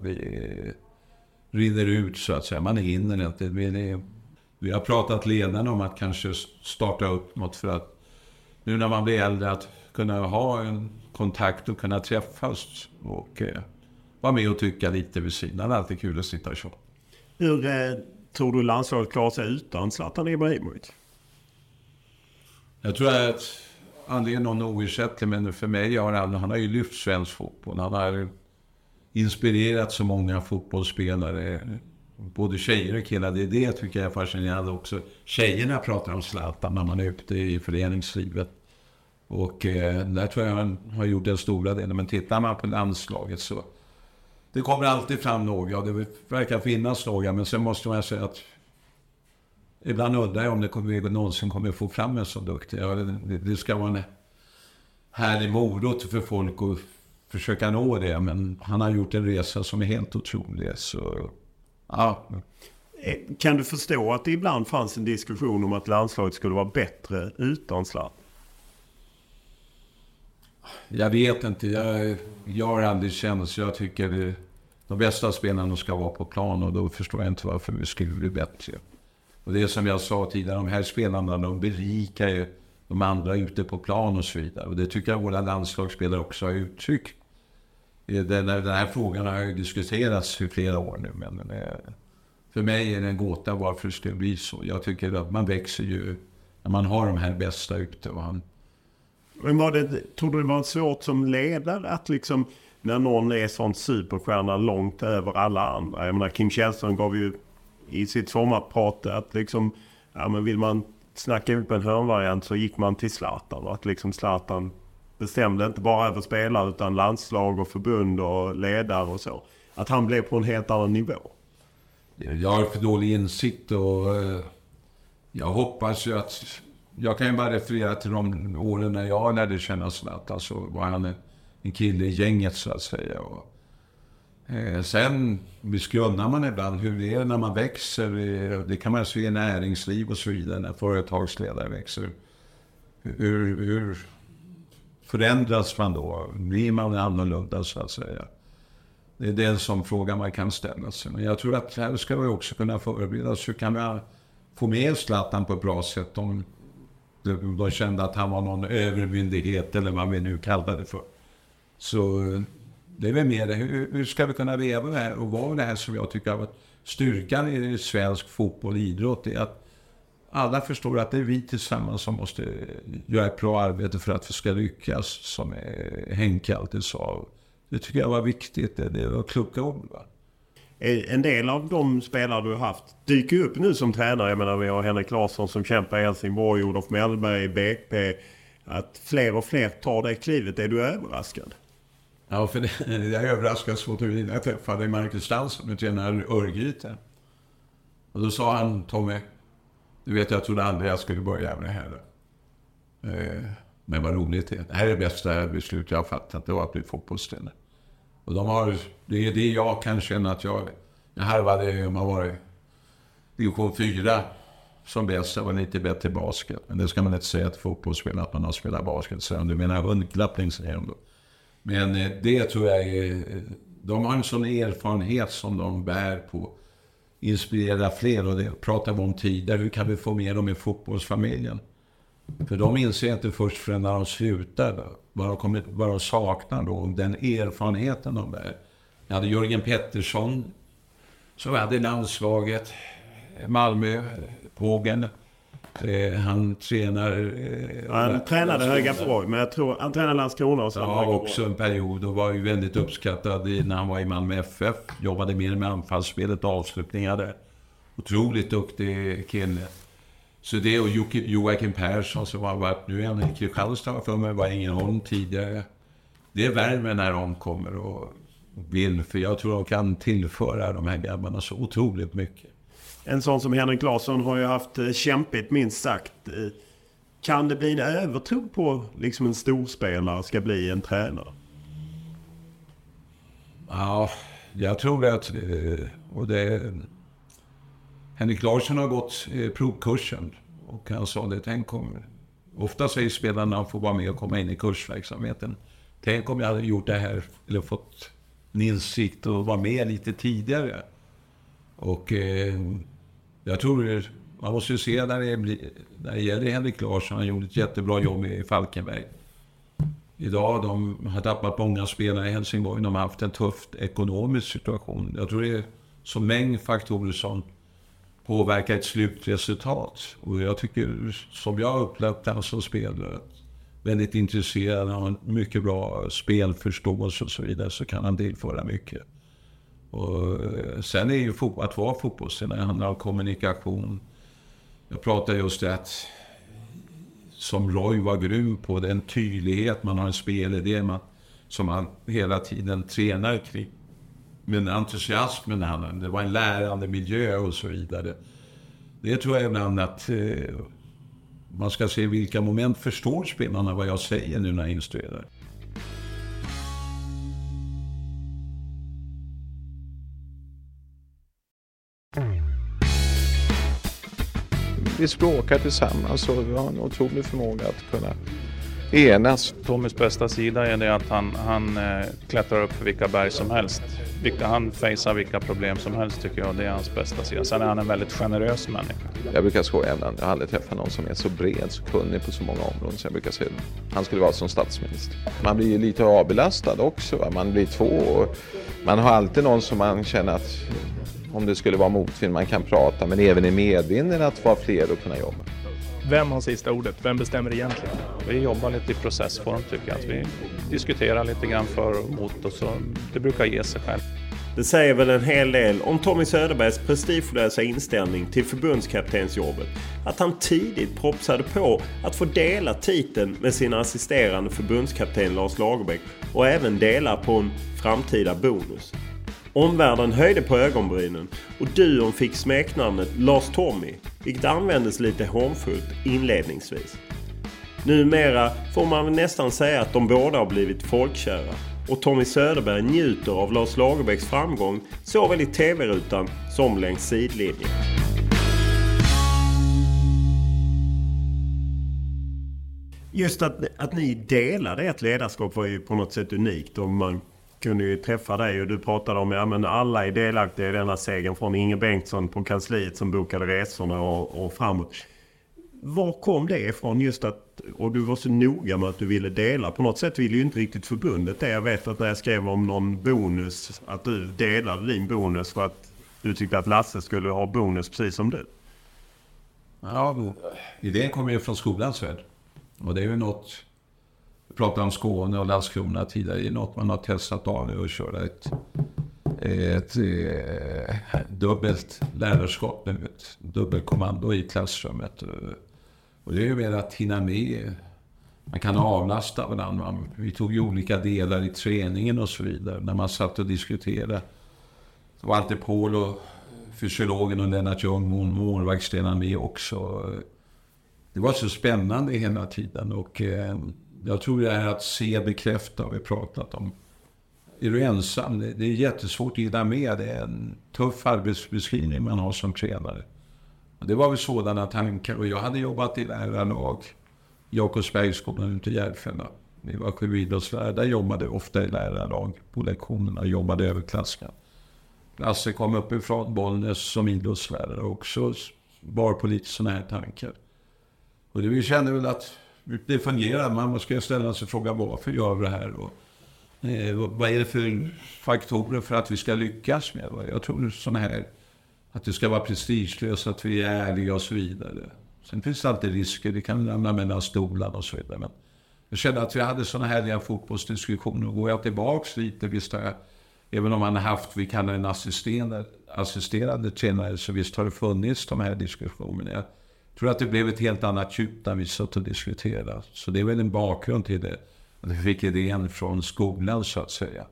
rinner ut, så att säga, man hinner inte. Vi har pratat ledarna om att kanske starta upp något för att nu när man blir äldre att kunna ha en kontakt och kunna träffas och vara med och tycka lite vid sidan. Det är alltid kul att sitta och så. Hur tror du landslaget klarar sig utan Zlatan Ibrahimovic? Jag tror att han är någon oersättlig, men för mig har han har ju lyft svensk fotboll. Han har inspirerat så många fotbollsspelare, både tjejer och killar. Det tycker jag är fascinerande också. Tjejerna pratar om Zlatan när man är ute i föreningslivet. Och där tror jag han har gjort den stora delen. Men tittar man på landslaget så... Det kommer alltid fram några, och det verkar finnas några. Men sen måste man säga att... Ibland undrar jag om det någonsin kommer få fram en så duktig. Det ska vara en härlig morot för folk att försöka nå det. Men han har gjort en resa som är helt otrolig. Så, ja. Kan du förstå att det ibland fanns en diskussion om att landslaget skulle vara bättre utan Zlatan? Jag vet inte. Jag har aldrig känt, så jag tycker de bästa spelarna ska vara på plan. Och då förstår jag inte varför vi skulle bli bättre. Och det är som jag sa tidigare, de här spelarna, de berikar ju de andra ute på plan och så vidare. Och det tycker jag våra landslagsspelare också har uttryckt. Den här frågan har ju diskuterats i flera år nu, men för mig är det en gåta varför det skulle bli så. Jag tycker att man växer ju när man har de här bästa ute. Men tror du det var svårt som ledare att liksom, när någon är sån superstjärna långt över alla andra? Jag menar, Kim Källström gav ju i sitt sommarprat att liksom, ja, men vill man snacka ut på en hörnvariant så gick man till Zlatan. Att liksom Zlatan bestämde inte bara över spelare utan landslag och förbund och ledare och så. Att han blev på en helt annan nivå. Jag har för dålig insikt, och jag hoppas ju att... Jag kan ju bara referera till de åren när jag lärde känna Zlatan, så var han en kille i gänget, så att säga, och sen beskrunnar man ibland hur det är när man växer. Det kan man se i näringsliv och så vidare, när företagsledare växer. Hur förändras man då? Blir man annorlunda, så att säga? Det är den som frågan man kan ställa sig. Men jag tror att här ska vi också kunna förberedas. Hur kan man få med Zlatan på ett bra sätt om de kände att han var någon övermyndighet eller vad vi nu kallar det för? Så... Det är väl mer hur ska vi kunna leva det här och vara det här, som jag tycker att styrkan i svensk fotboll och idrott är att alla förstår att det är vi tillsammans som måste göra ett bra arbete för att vi ska lyckas, som Henke alltid sa. Det tycker jag var viktigt, det är att klucka om. Va? En del av de spelare du har haft dyker upp nu som tränare. Jag menar, vi har Henrik Larsson som kämpar i Helsingborg, Olof Mellberg i BP. Att fler och fler tar det klivet, är du överraskad? Ja, för jag är överraskad så till jag träffade Marcus Dansson med den här Örgryten. Och då sa han, Tommy, du vet, jag trodde aldrig jag skulle börja med det här. Men vad roligt det är. Det här är det bästa beslut jag har fattat, det var att bli fotbollstränare. Och det är det jag kan känna att jag harvade, man var division 4 som bäst, var lite bättre basket. Men det ska man inte säga att fotbollsspelare, att man har spelat basket. Så om du menar hundklappning, så är de då. Men det tror jag är, de har en sån erfarenhet som de bär på, inspirerar fler, och det pratar vi om tidigare. Hur kan vi få med dem i fotbollsfamiljen? För de inser inte först förrän när de slutar vad de saknar då, den erfarenheten de bär. Jag hade Jörgen Pettersson som hade landslaget, Malmö, Pågen, Han tränar... Han tränade Högaborg, men jag tror han tränade Landskrona och sen Högaborg. Också en period och var ju väldigt uppskattad när han var i Malmö FF. Jobbade mer med anfallsspelet och avslutningar där. Otroligt duktig kille. Så det och Joakim Persson som har varit nu än i Kristianstad för mig, var Ängelholm tidigare. Det är värme när de kommer och vill, för jag tror de kan tillföra de här grabbarna så otroligt mycket. En sån som Henrik Larsson har ju haft kämpigt minst sagt. Kan det bli en övertro på liksom en storspelare ska bli en tränare? Ja, jag tror att och det, Henrik Larsson har gått provkursen och han sa det, tänk om, ofta säger spelarna att får vara med och komma in i kursverksamheten. Tänk om jag hade gjort det här eller fått en insikt och vara med lite tidigare. Och jag tror man måste ju se när det gäller Henrik Larsson, han gjorde ett jättebra jobb i Falkenberg. Idag de har tappat många spelare i Helsingborg, de har haft en tuff ekonomisk situation. Jag tror det är så mängd faktorer som påverkar ett slutresultat. Och jag tycker, som jag upplevt han som spelare, väldigt intresserad, har en mycket bra spelförståelse och så vidare, så kan han tillföra mycket. Och sen är ju att vara fotbollstränare, det handlar om kommunikation. Jag pratade just det att, som Roy var grym på, den tydlighet man har en spelidé som han hela tiden tränar kring. Men entusiasmen han, det var en lärande miljö och så vidare. Det tror jag ibland att man ska se vilka moment förstår spelarna vad jag säger nu när jag instruerar. Vi språkar tillsammans och vi har en otrolig förmåga att kunna enas. Tommys bästa sida är det att han klättrar upp för vilka berg som helst. Han facear vilka problem som helst tycker jag, det är hans bästa sida. Sen är han en väldigt generös människa. Jag brukar skoja ibland, jag har aldrig träffat någon som är så bred, så kunnig på så många områden. Så jag brukar säga att han skulle vara som statsminister. Man blir ju lite avbelastad också, va? Man blir två och man har alltid någon som man känner att... Om det skulle vara motvind man kan prata, men även i medvinden att vara fler och kunna jobba. Vem har sista ordet? Vem bestämmer egentligen? Vi jobbar lite i processform tycker jag. Vi diskuterar lite grann för och mot och så. Det brukar ge sig själv. Det säger väl en hel del om Tommy Söderbergs prestigelösa inställning till förbundskaptensjobbet. Att han tidigt propsade på att få dela titeln med sina assisterande förbundskapten Lars Lagerbäck och även dela på en framtida bonus. Omvärlden höjde på ögonbrynen och duon fick smeknamnet Lars Tommy, vilket användes lite hånfullt inledningsvis. Numera får man nästan säga att de båda har blivit folkkära och Tommy Söderberg njuter av Lars Lagerbäcks framgång såväl i tv-rutan som längs sidlinjen. Just att ni delade ett ledarskap var ju på något sätt unikt och man kunde ju träffa dig och du pratade om men alla är delaktiga i denna segern från Inge Bengtsson på kansliet som bokade resorna och framåt. Var kom det ifrån just att, och du var så noga med att du ville dela, på något sätt ville ju inte riktigt förbundet det. Jag vet att när jag skrev om någon bonus, att du delade din bonus för att du tyckte att Lasse skulle ha bonus precis som du. Ja, idén kommer ju från skolans värld och det är ju något... Prata om Skåne och Landskrona tidigare. Det är något man har testat av nu och köra ett dubbelt lärarskap med ett dubbelkommando i klassrummet. Och det är ju mer att hinna med. Man kan avlasta varandra. Vi tog ju olika delar i träningen och så vidare. När man satt och diskuterade. Det var alltid Paul och fysiologen och Lennart Ljung, målvaktstränaren med också. Det var så spännande hela tiden och... Jag tror det är att se bekräfta har vi pratat om. Är du ensam? Det är jättesvårt att hinna med. Det är en tuff arbetsbeskrivning man har som tränare. Det var väl sådana tankar. Och jag hade jobbat i lärarlag. Jakobsbergsskolan ute i Järfälla. Vi var sjuidrottslärare, jobbade ofta i lärarlag. På lektionerna jobbade över klassen. Lasse kom uppifrån Bollnäs som idrottslärare också. Bar på lite sådana här tankar. Och det vi kände väl att... Det fungerar. Man måste ställa sig frågan varför gör vi det här och vad är det för faktorer för att vi ska lyckas med. Jag tror sån här att det ska vara prestigelöst, att vi är ärliga och så vidare. Sen finns det alltid risker, det kan lämna mellan stolarna och så vidare. Men jag kände att vi hade sådana härliga fotbollsdiskussioner. Går jag tillbaks lite, visst har jag, även om man har haft, vi kallar en assisterande tränare, så visst har det funnits de här diskussionerna. Jag tror att det blev ett helt annat djup när vi satt och diskuterade. Så det är väl en bakgrund till det. Att vi fick idén från skolan så att säga.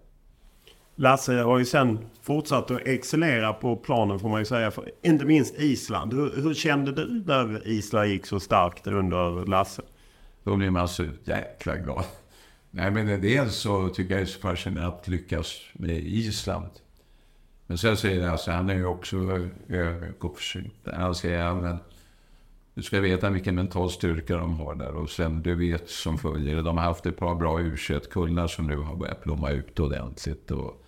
Lasse har ju sen fortsatt att excellera på planen får man ju säga, för inte minst Island. Hur kände du när Island gick så starkt under Lasse? Då blev man så jäkla glad. Nej, men en del så tycker jag är så fascinerande att lyckas med Island. Men sen säger jag, alltså, han är ju också överförsynt. Han säger, ja, men du ska veta vilken mental styrka de har där. Och sen, du vet som följer, de har haft ett par bra U21-kullar som nu har börjat blomma ut ordentligt. Och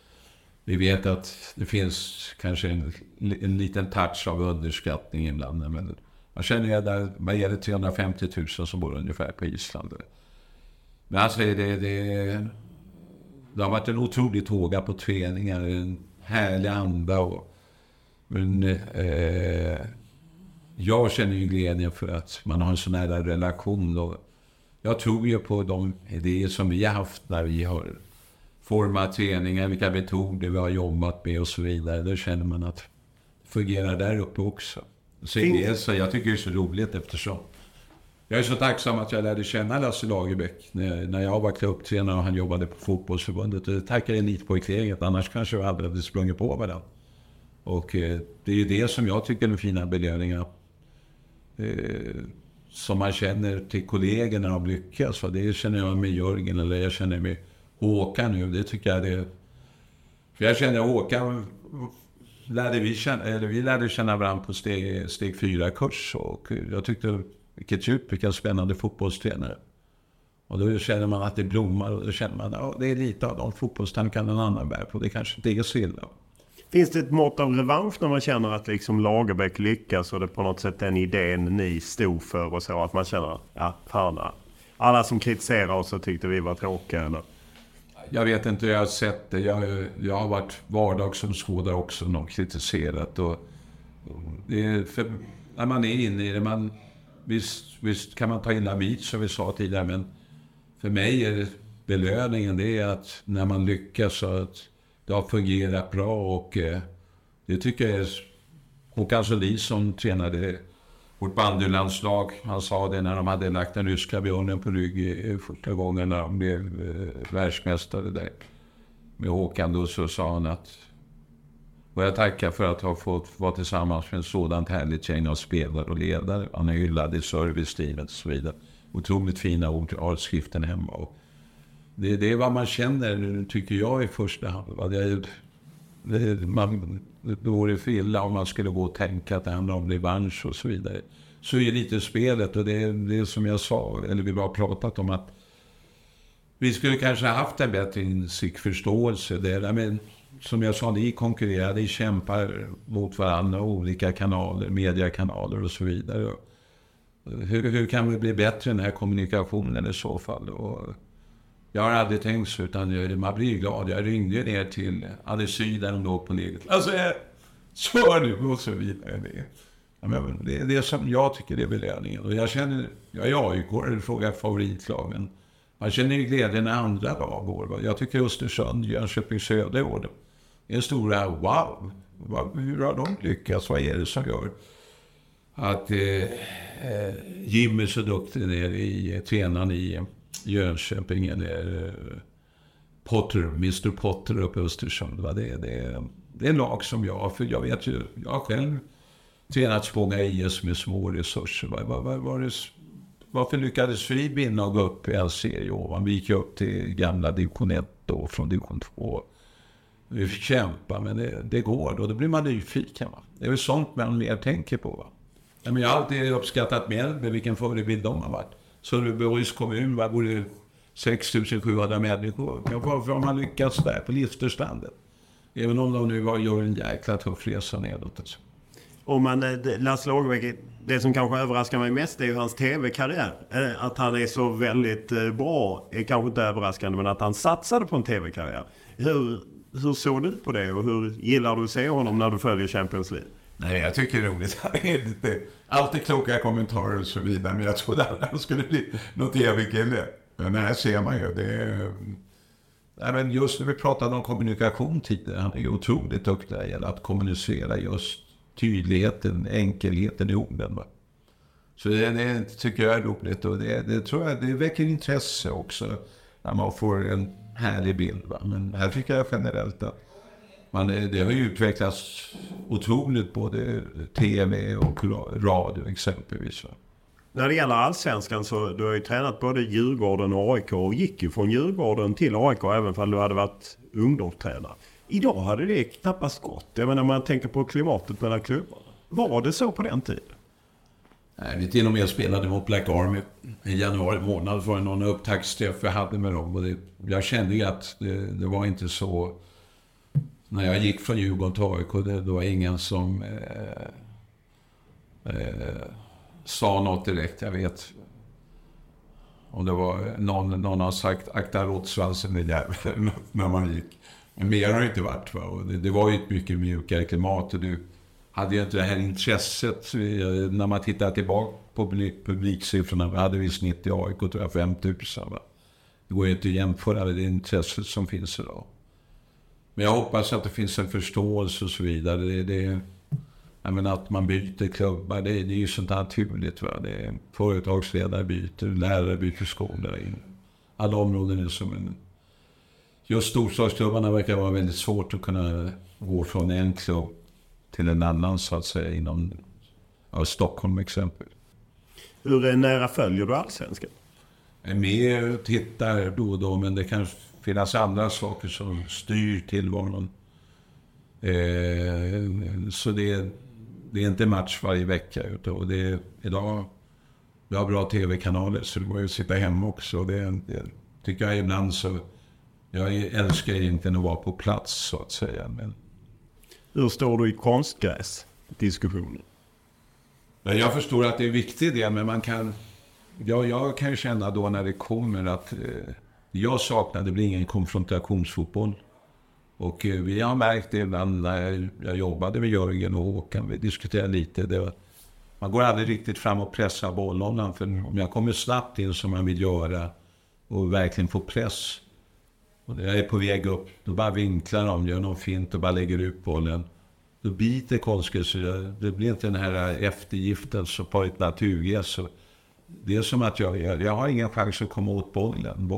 vi vet att det finns kanske en liten touch av underskattning ibland. Men man känner ju där, vad är det 350 000 som bor ungefär på Island. Men alltså det har varit en otroligt håga på träningar, en härlig anda. Jag känner ju glädje för att man har en sån här relation. Och jag tror ju på de idéer som vi har haft när vi har format träningar, vilka metoder vi har jobbat med och så vidare. Då känner man att det fungerar där uppe också. Så jag tycker det är så roligt eftersom. Jag är så tacksam att jag lärde känna Lasse Lagerbäck när jag var klubbtränare och han jobbade på fotbollsförbundet. Och det tackade elitpojkläget, annars kanske jag aldrig hade sprungit på varandra. Och det är ju det som jag tycker är de fina belöningarna som man känner till kollegorna när de lyckas. Och det känner jag med Jörgen, eller jag känner med Håkan nu. Det tycker jag det. För jag känner Håkan, vi lärde känna varandra på steg 4-kurs. Och jag tyckte, vilket djup, vilken spännande fotbollstränare. Och då känner man att det blommar och då känner man att det är lite av de fotbollstankarna en annan bär på. Det kanske inte är så illa. Finns det ett mått av revansch när man känner att liksom Lagerbäck lyckas och det på något sätt den idén ni stod för och så, att man känner, ja, fan, alla som kritiserar oss så tyckte vi var tråkiga eller? Jag vet inte, jag har sett det. Jag har varit vardag som skådare också, någon kritiserat och det, för när man är inne i det, visst kan man ta illa bit som vi sa tidigare, men för mig är belöningen det är att när man lyckas så att det har fungerat bra och det tycker jag är. Håkan Ericson som tränade vårt bandylandslag, han sa det när de hade lagt den ryska björnen på rygg första gången när de blev världsmästare där. Med Håkan då så sa han att, och jag tackar för att ha fått vara tillsammans med en sådant härligt gäng av spelare och ledare. Han är hyllad i service-teamet och så vidare. Otroligt fina ord av skriften hemma och det är vad man känner, tycker jag, i första hand. Det vore för illa om man skulle gå och tänka att det handlar om revansch och så vidare. Så är lite spelet, och det är som jag sa, eller vi har pratat om, att vi skulle kanske haft en bättre insiktsförståelse där. Men som jag sa, ni konkurrerar, ni kämpar mot varandra, olika kanaler, mediekanaler och så vidare. Hur kan vi bli bättre i den här kommunikationen i så fall? Och jag har aldrig tänkt så, utan man blir glad. Jag ringde ner till Adelsy där de låg på läget. Alltså, så nu och så vidare. Det är det som jag tycker är belöningen. Och jag känner, jag frågar favoritlagen. Man känner ju glädje när andra lag går. Jag tycker Östersund, Jönköping Söder år. Det är stora, wow! Hur har de lyckats? Vad är det som gör att Jimmy är så duktig nere i tränaren i Jönköping, eller Potter, Mr. Potter uppe i Östersund. Det är en lag som jag, för jag vet ju, jag har själv tränat så många IS med små resurser. Varför lyckades vi vinna och gå upp i en serie? Vi gick upp till gamla division 1 då, från division 2. Vi fick kämpa, men det går då. Då blir man nyfiken. Det är väl sånt man mer tänker på. Men jag har alltid uppskattat med vilken förebild de har varit. Så det bor i kommun, var bor det 6700 människor. Varför har man lyckats där på Listerstrandet? Även om de nu gör en jäkla tuff resa nedåt. Alltså. Lasse Lagerbäck, det som kanske överraskar mig mest är ju hans tv-karriär. Att han är så väldigt bra är kanske inte överraskande, men att han satsade på en tv-karriär. Hur såg du på det och hur gillar du att se honom när du följer Champions League? Nej, jag tycker det är roligt. Det är lite, alltid kloka kommentarer och så vidare. Men jag trodde att det skulle bli något evigt kille. Men det här ser man ju. Det är... Nej, men just när vi pratade om kommunikation tidigare. Han är otroligt duktig att kommunicera just tydligheten, enkelheten i orden. Va? Så det tycker jag är roligt. Och det tror jag, det väcker intresse också. När man får en härlig bild. Va? Men här tycker jag generellt att det har ju utvecklats otroligt, både tv och radio exempelvis. Va? När det gäller allsvenskan så du har ju tränat både Djurgården och AIK och gick ju från Djurgården till AIK även om du hade varit ungdomstränare. Idag hade det knappast gått. Jag menar, man tänker på klimatet mellan klubbarna. Var det så på den tiden? Nej, vi till och med spelade mot Black Army i januari månad för någon upptaktsträff jag hade med dem. Och jag kände ju att det var inte så... När jag gick från Djurgården till AIK, det var ingen som sa något direkt. Jag vet om det var någon har sagt akta rådsvansen i Gävle när man gick. Men mer har det inte varit. Va? Och det var ju ett mycket mjukare klimat och du hade ju inte det här intresset. När man tittar tillbaka på publiksiffrorna, vi hade vi snitt i AIK tror jag 5 000. Va? Det går ju inte att jämföra med det intresset som finns idag. Men jag hoppas att det finns en förståelse och så vidare. Jag menar att man byter klubbar, det är ju sånt naturligt. Va? Det är företagsledare byter, lärare byter skolor. Alla områden är som en... Just storstadsklubbarna verkar vara väldigt svårt att kunna gå från en klubb till en annan så att säga inom Stockholm exempel. Hur nära följer du allsvenskan? Jag är med och tittar då och då, men det kanske... Det finns andra saker som styr tillvaron. Så det är inte match varje vecka. Och idag vi har bra tv-kanaler så det går ju att sitta hemma också. Det tycker jag ibland så... Jag älskar egentligen att vara på plats så att säga. Men... Hur står du i konstgräs-diskussionen? Jag förstår att det är viktigt det, men man kan... Jag kan ju känna då när det kommer att... Jag saknade, det blir ingen konfrontationsfotboll. Och vi har märkt det ibland när jag jobbade med Jörgen och Håkan. Vi diskuterade lite. Man går aldrig riktigt fram och pressar bollen. För om jag kommer snabbt in som man vill göra och verkligen får press. Och när jag är på väg upp, då bara vinklar de, gör något fint och bara lägger ut bollen. Då biter konstigt. Så det blir inte den här eftergiften som på ett naturgräs. Det är som att jag har ingen chans att komma åt bollen.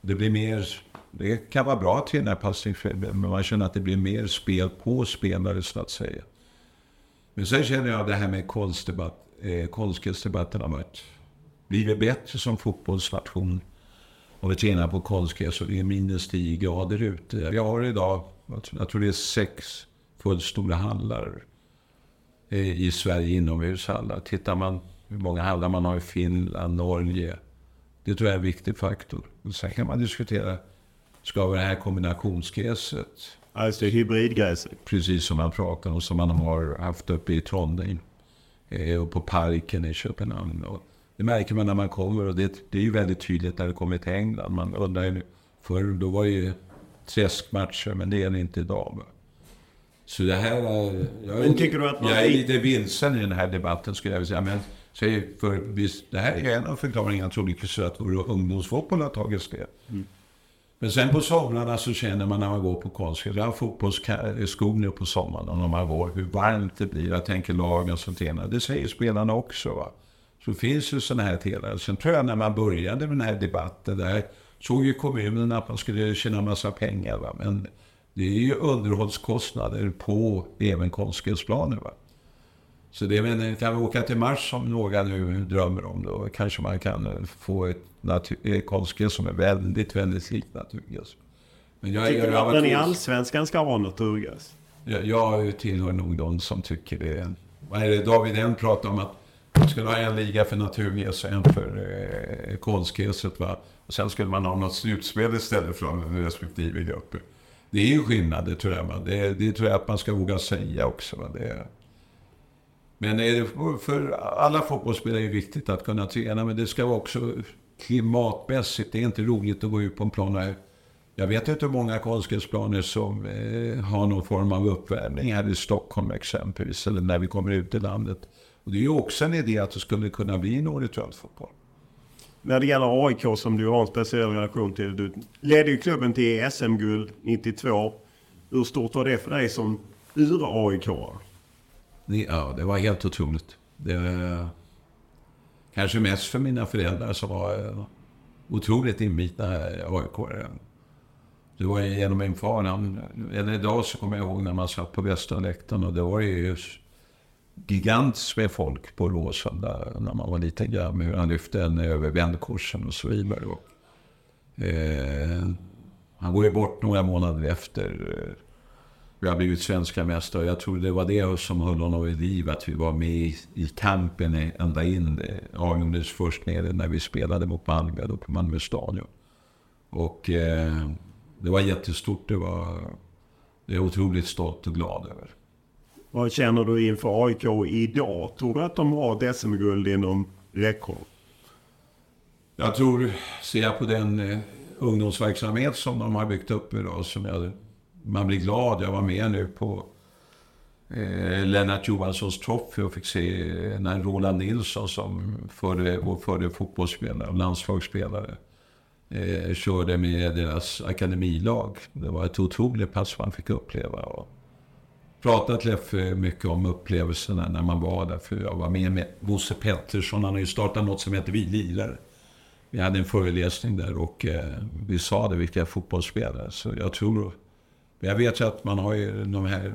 Det blir mer, det kan vara bra till den här passningsfällen, men man känner att det blir mer spel på spelare så att säga. Men sen känner jag det här med konstgräsdebatten har varit. Blir det bättre som fotbollsnation om vi tränar på konstgräs så det är minus 10 grader ute. Vi har idag, jag tror det är 6 fullstora hallar i Sverige inomhushallar. Tittar man hur många hallar man har i Finland, Norge. Det tror jag är en viktig faktor. Och sen kan man diskutera, ska vi det här kombinationsgräset? Alltså hybridgräset. Precis som man pratar om, som man har haft uppe i Trondheim. Och på parken i Köpenhamn. Och det märker man när man kommer. Och det är ju väldigt tydligt när det kommer till England. Man undrar ju, förr då var det ju träskmatcher, men det är det inte idag. Så det här är... Jag är lite vilsen i den här debatten skulle jag vilja säga. Men det här är en av förklaringarna troligtvis att vår ungdomsfotboll har tagits det. Mm. Men sen på somrarna så känner man när man går på konstgräs. Jag har fotbollsskor på sommaren om man går. Hur varmt det blir. Jag tänker lagen som tränar. Det säger spelarna också. Va? Så finns det sådana här telare. Sen tror jag när man började med den här debatten där såg ju kommunen att man skulle tjäna massa pengar. Va? Men det är ju underhållskostnader på även konstgräsplaner, va? Så det menar, kan vi åka till Mars som några nu drömmer om då? Kanske man kan få ett konstgräs som är väldigt, väldigt likt naturgräs. Men jag tycker du att den i allsvenskan ska vara naturgräs? Jag tillhör nog de som tycker det. Vad är det David N pratar om? Att man skulle ha en liga för naturgräs och en för konstgräset, va? Och sen skulle man ha något slutspel istället från den respektive gruppen. Det är ju skillnad, det tror jag. Det tror jag att man ska våga säga också. Va? Men för alla fotbollsspelare är det viktigt att kunna träna, men det ska vara också klimatmässigt. Det är inte roligt att gå ut på en plan Jag vet inte hur många Karlskrivsplaner som har någon form av uppvärmning här i Stockholm exempelvis, eller när vi kommer ut i landet. Och det är ju också en idé att det skulle kunna bli en orienterad fotboll. När det gäller AIK som du har en speciell relation till, du ledde ju klubben till SM-guld 92. Hur stort var det för dig som ur AIK? Ja, det var helt otroligt. Det var kanske mest för mina föräldrar som var otroligt inbitna AIK. Det var genom min far. En dag så kommer jag ihåg när man satt på västra läktaren, och det var ju gigantiskt med folk på Råsunda när man var liten grabb, hur han lyfte en över vändkorsen och så vidare. Han går ju bort några månader efter. Vi har blivit svenska mästare. Jag tror det var det som höll honom i liv, att vi var med i kampen ända in. Avgjordes först nere när vi spelade mot Malmö, då på Malmö stadion. Och det var jättestort. Det är otroligt stolt och glad över. Vad känner du inför AIK idag? Tror du att de har decemberguld inom rekord? Jag tror, ser jag på den ungdomsverksamhet som de har byggt upp idag, som man blir glad. Jag var med nu på Lennart Johanssons trophy och fick se när Roland Nilsson, som förre fotbollsspelare och landslagsspelare, körde med deras akademilag. Det var ett otroligt pass man fick uppleva. Och pratat mycket om upplevelserna när man var där, för jag var med Bosse Pettersson. Han har ju startat något som heter Vi Lirar. Vi hade en föreläsning där och vi sa det, vilka fotbollsspelare. Så jag vet ju att man har ju de här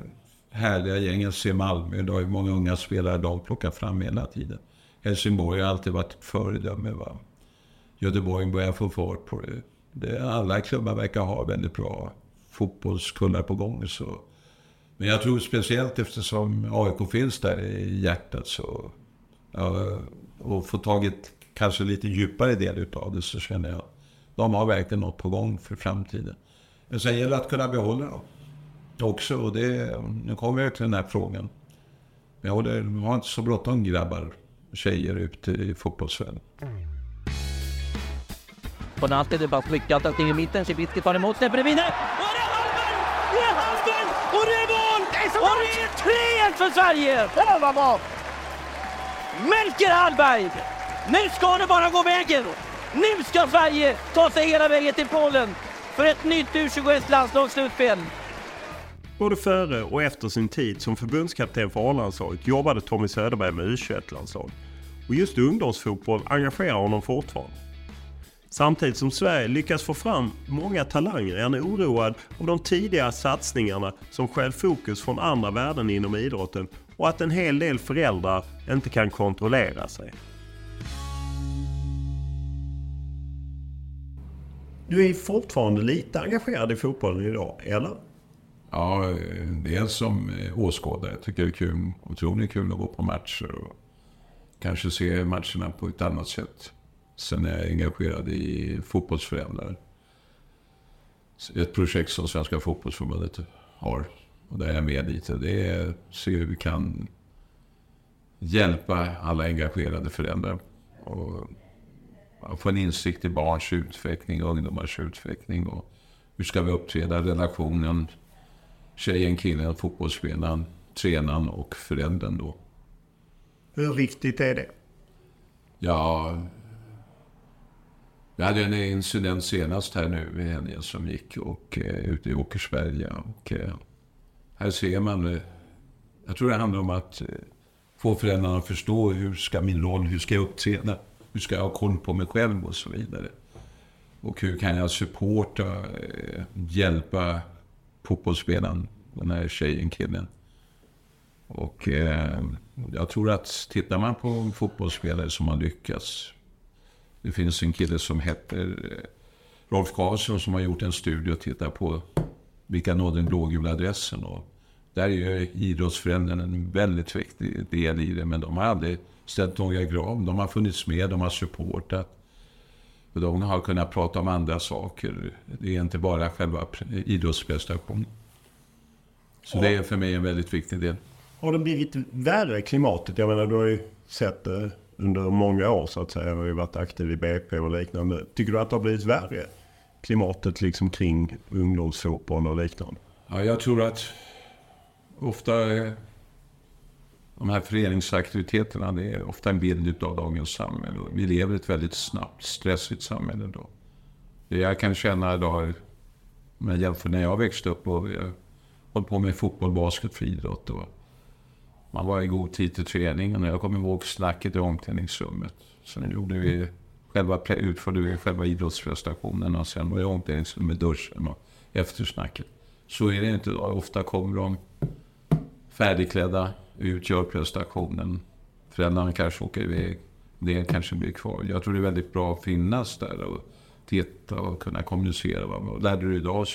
härliga gängen, i Malmö, det har ju många unga spelare de plockar fram hela tiden. Helsingborg har alltid varit ett föredöme, va? Göteborg börjar få fart på det. Alla klubbar verkar ha väldigt bra fotbollskullar på gång. Så. Men jag tror speciellt eftersom AIK finns där i hjärtat, så, och få tagit kanske lite djupare del av det, så känner jag att de har verkligen något på gång för framtiden. Men sen gäller det att kunna behålla dem också. Och nu kommer jag till den här frågan. Jag har inte så bråttom grabbar och tjejer ute i fotbollsvärlden. På natten är det bara lyckat allting i mitten. Sibitski tar emot den för det vinner. Och det är halvmål! Det är halvmål! Och det är mål! Och det är 3-1 för Sverige! Det var bra! Melker Hallberg! Nu ska det bara gå vägen! Nu ska Sverige ta sig hela vägen till Polen för ett nytt U21-landslagsslutspel. Både före och efter sin tid som förbundskapten för A-landslaget jobbade Tommy Söderberg med U21-landslag. Och just ungdomsfotboll engagerar honom fortfarande. Samtidigt som Sverige lyckas få fram många talanger är han oroad av de tidiga satsningarna som stjäl fokus från andra värden inom idrotten, och att en hel del föräldrar inte kan kontrollera sig. Du är fortfarande lite engagerad i fotbollen idag, eller? Ja, dels som åskådare. Jag tycker det är kul, otroligt kul att gå på matcher och kanske se matcherna på ett annat sätt. Sen är jag engagerad i fotbollsföräldrar. Ett projekt som Svenska fotbollsförbundet har, och där jag är med lite. Det är att se hur vi kan hjälpa alla engagerade föräldrar och få en insikt i barns utveckling och ungdomars utveckling, och hur ska vi uppträda relationen tjejen, killen, fotbollsspelaren, tränaren och föräldern då. Hur viktigt är det? Ja, jag hade en incident senast här nu i helgen som gick och ute i Åkersberga, och här ser man, jag tror det handlar om att få föräldrarna att förstå hur ska min roll, hur ska jag uppträda, hur ska jag ha koll på mig själv och så vidare. Och hur kan jag supporta, hjälpa fotbollsspelaren, den här tjejen, killen. Och jag tror att tittar man på en fotbollsspelare som har lyckats. Det finns en kille som heter Rolf Karlsson som har gjort en studie och tittar på vilka nådde den blågula adressen. Och där är ju idrottsförändringen en väldigt viktig del i det, men de har aldrig ställt några krav. De har funnits med, de har supportat. Och de har kunnat prata om andra saker. Det är inte bara själva idrottsprestationen. Så ja, det är för mig en väldigt viktig del. Har det blivit värre klimatet? Jag menar, du har ju sett det under många år så att säga. Jag har ju varit aktiv i BP och liknande. Tycker du att det har blivit värre klimatet liksom kring ungdomsfotboll och liknande? Ja, jag tror att ofta de här föreningsaktiviteterna, det är ofta en bild av dagens samhälle. Vi lever i ett väldigt snabbt, stressigt samhälle då. Det jag kan känna idag, men jämför när jag växte upp och jag höll på med fotboll, basket, friidrott då. Man var i god tid till träningen och jag kommer ihåg snacket i omklädningsrummet. Sen gjorde vi utförde vi själva idrottsprestationen och sen var jag i omklädningsrummet, duschen och eftersnacket. Så är det inte. Ofta kommer de färdigklädda, utgör prestationen. Föräldrarna kanske åker iväg, det kanske blir kvar. Jag tror det är väldigt bra att finnas där och titta och kunna kommunicera. Vad lärde du idag?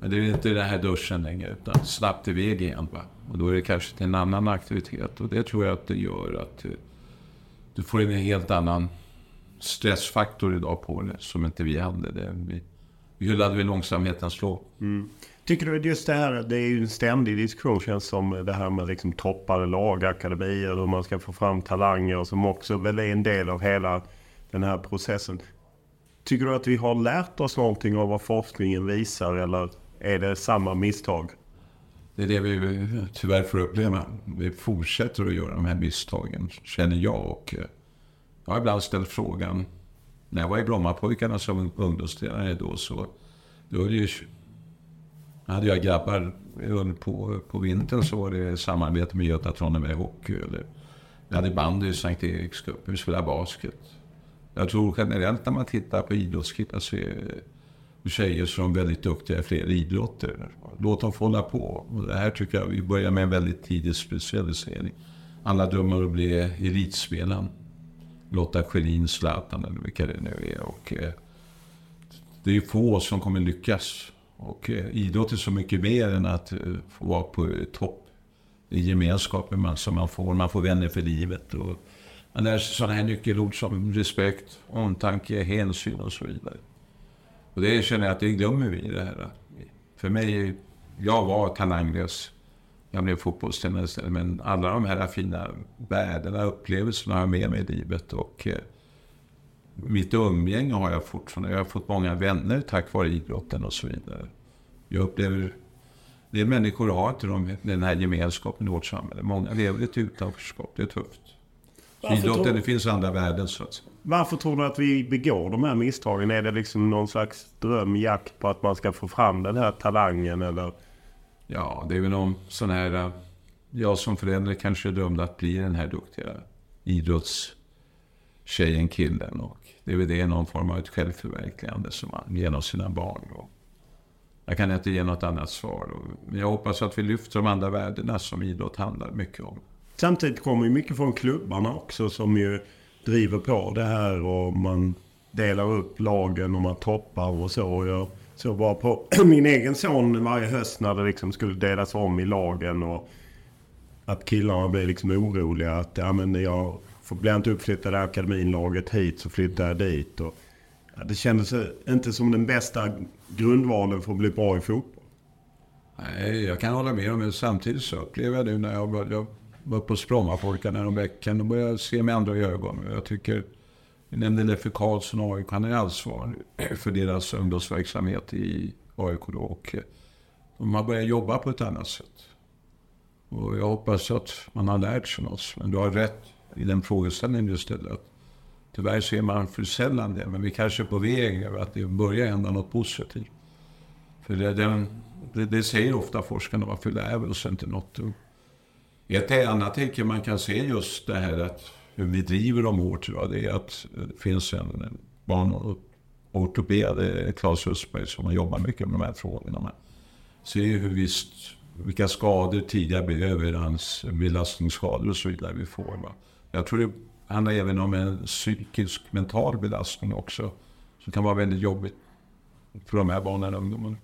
Men det är inte den här duschen längre utan snabbt iväg igen. Va? Och då är det kanske till en annan aktivitet och det tror jag att det gör att du får en helt annan stressfaktor idag på det som inte vi hade. Vi hyllade väl långsamheten slå. Mm. Tycker du att just det här, det är ju en ständig diskussion känns som det här med liksom toppade lag, akademier, hur man ska få fram talanger som också väl är en del av hela den här processen. Tycker du att vi har lärt oss någonting av vad forskningen visar eller är det samma misstag? Det är det vi tyvärr får uppleva. Vi fortsätter att göra de här misstagen, känner jag. Och jag har ibland ställt frågan, när jag var i Brommapojkarna som ungdomstränare då så då är det ju, hade jag grabbar på vintern så var det samarbete med Göta Trondheim hockey eller jag hade bandy i Sankt Erikscupen, vi spelade basket. Jag tror generellt när man tittar på idrottskillar så är tjejer som är väldigt duktiga i fler idrotter. Låt dem få hålla på. Och det här tycker jag vi börjar med en väldigt tidig specialisering. Alla drömmer att bli elitspelaren. Lotta Schelin, Zlatan eller vilka det nu är. Och, det är få som kommer lyckas. Och idrott är så mycket mer än att få vara på topp i gemenskapen som man får. Man får vänner för livet och man lär sig sådana här nyckelord som respekt, omtanke, hänsyn och så vidare. Och det känner jag att det glömmer vi i det här. För mig, jag var talanglös. Jag blev fotbollstränare istället. Men alla de här fina värdena, upplevelserna har jag med mig i livet. Och mitt umgänge har jag fortfarande. Jag har fått många vänner tack vare idrotten och så vidare. Jag upplever, det människor har inte den här gemenskapen i vårt samhälle. Många lever i ett utanförskap, det är tufft. Idrotten, det finns andra värden så att säga. Varför tror du att vi begår de här misstagen? Är det liksom någon slags drömjakt på att man ska få fram den här talangen? Eller? Ja, det är väl någon sån här... Jag som förälder kanske är dömd att bli den här duktiga idrottstjejen, killen. Och det är väl det, någon form av ett självförverkligande som man genom sina barn. Och jag kan inte ge något annat svar. Men jag hoppas att vi lyfter de andra värdena som idrott handlar mycket om. Samtidigt kommer ju mycket från klubbarna också som ju driver på det här och man delar upp lagen och man toppar och så. Jag såg bara på min egen son varje höst när det liksom skulle delas om i lagen och att killarna blev liksom oroliga att ja, men jag blir inte uppflyttad i akademinlaget hit så flyttar jag dit. Och, ja, det kändes inte som den bästa grundvalen för att bli bra i fotboll. Nej, jag kan hålla med om det. Samtidigt så upplever jag det när jag var på Brommapojkarna och bäcken och började se med andra i ögon. Jag tycker, jag nämnde Leffe Karlsson och AIK, han är ansvarig för deras ungdomsverksamhet i AIK då. Och de har börjat jobba på ett annat sätt. Och jag hoppas att man har lärt sig något. Men du har rätt i den frågeställningen du ställde. Tyvärr ser man för sällan det, men vi kanske är på väg att det börjar hända något positivt. För det säger ofta forskarna, varför lär vi oss inte något? Ett annat tecken man kan se just det här att hur vi driver dem hårt idag, det är att det finns en barnortoped, Claes Hösberg, som har jobbat mycket med de här frågorna. Man ser hur vilka skador tidigare blir överans, belastningsskador och så vidare vi får. Va? Jag tror det handlar även om en psykisk mental belastning också som kan vara väldigt jobbigt för de här barnen och ungdomarna.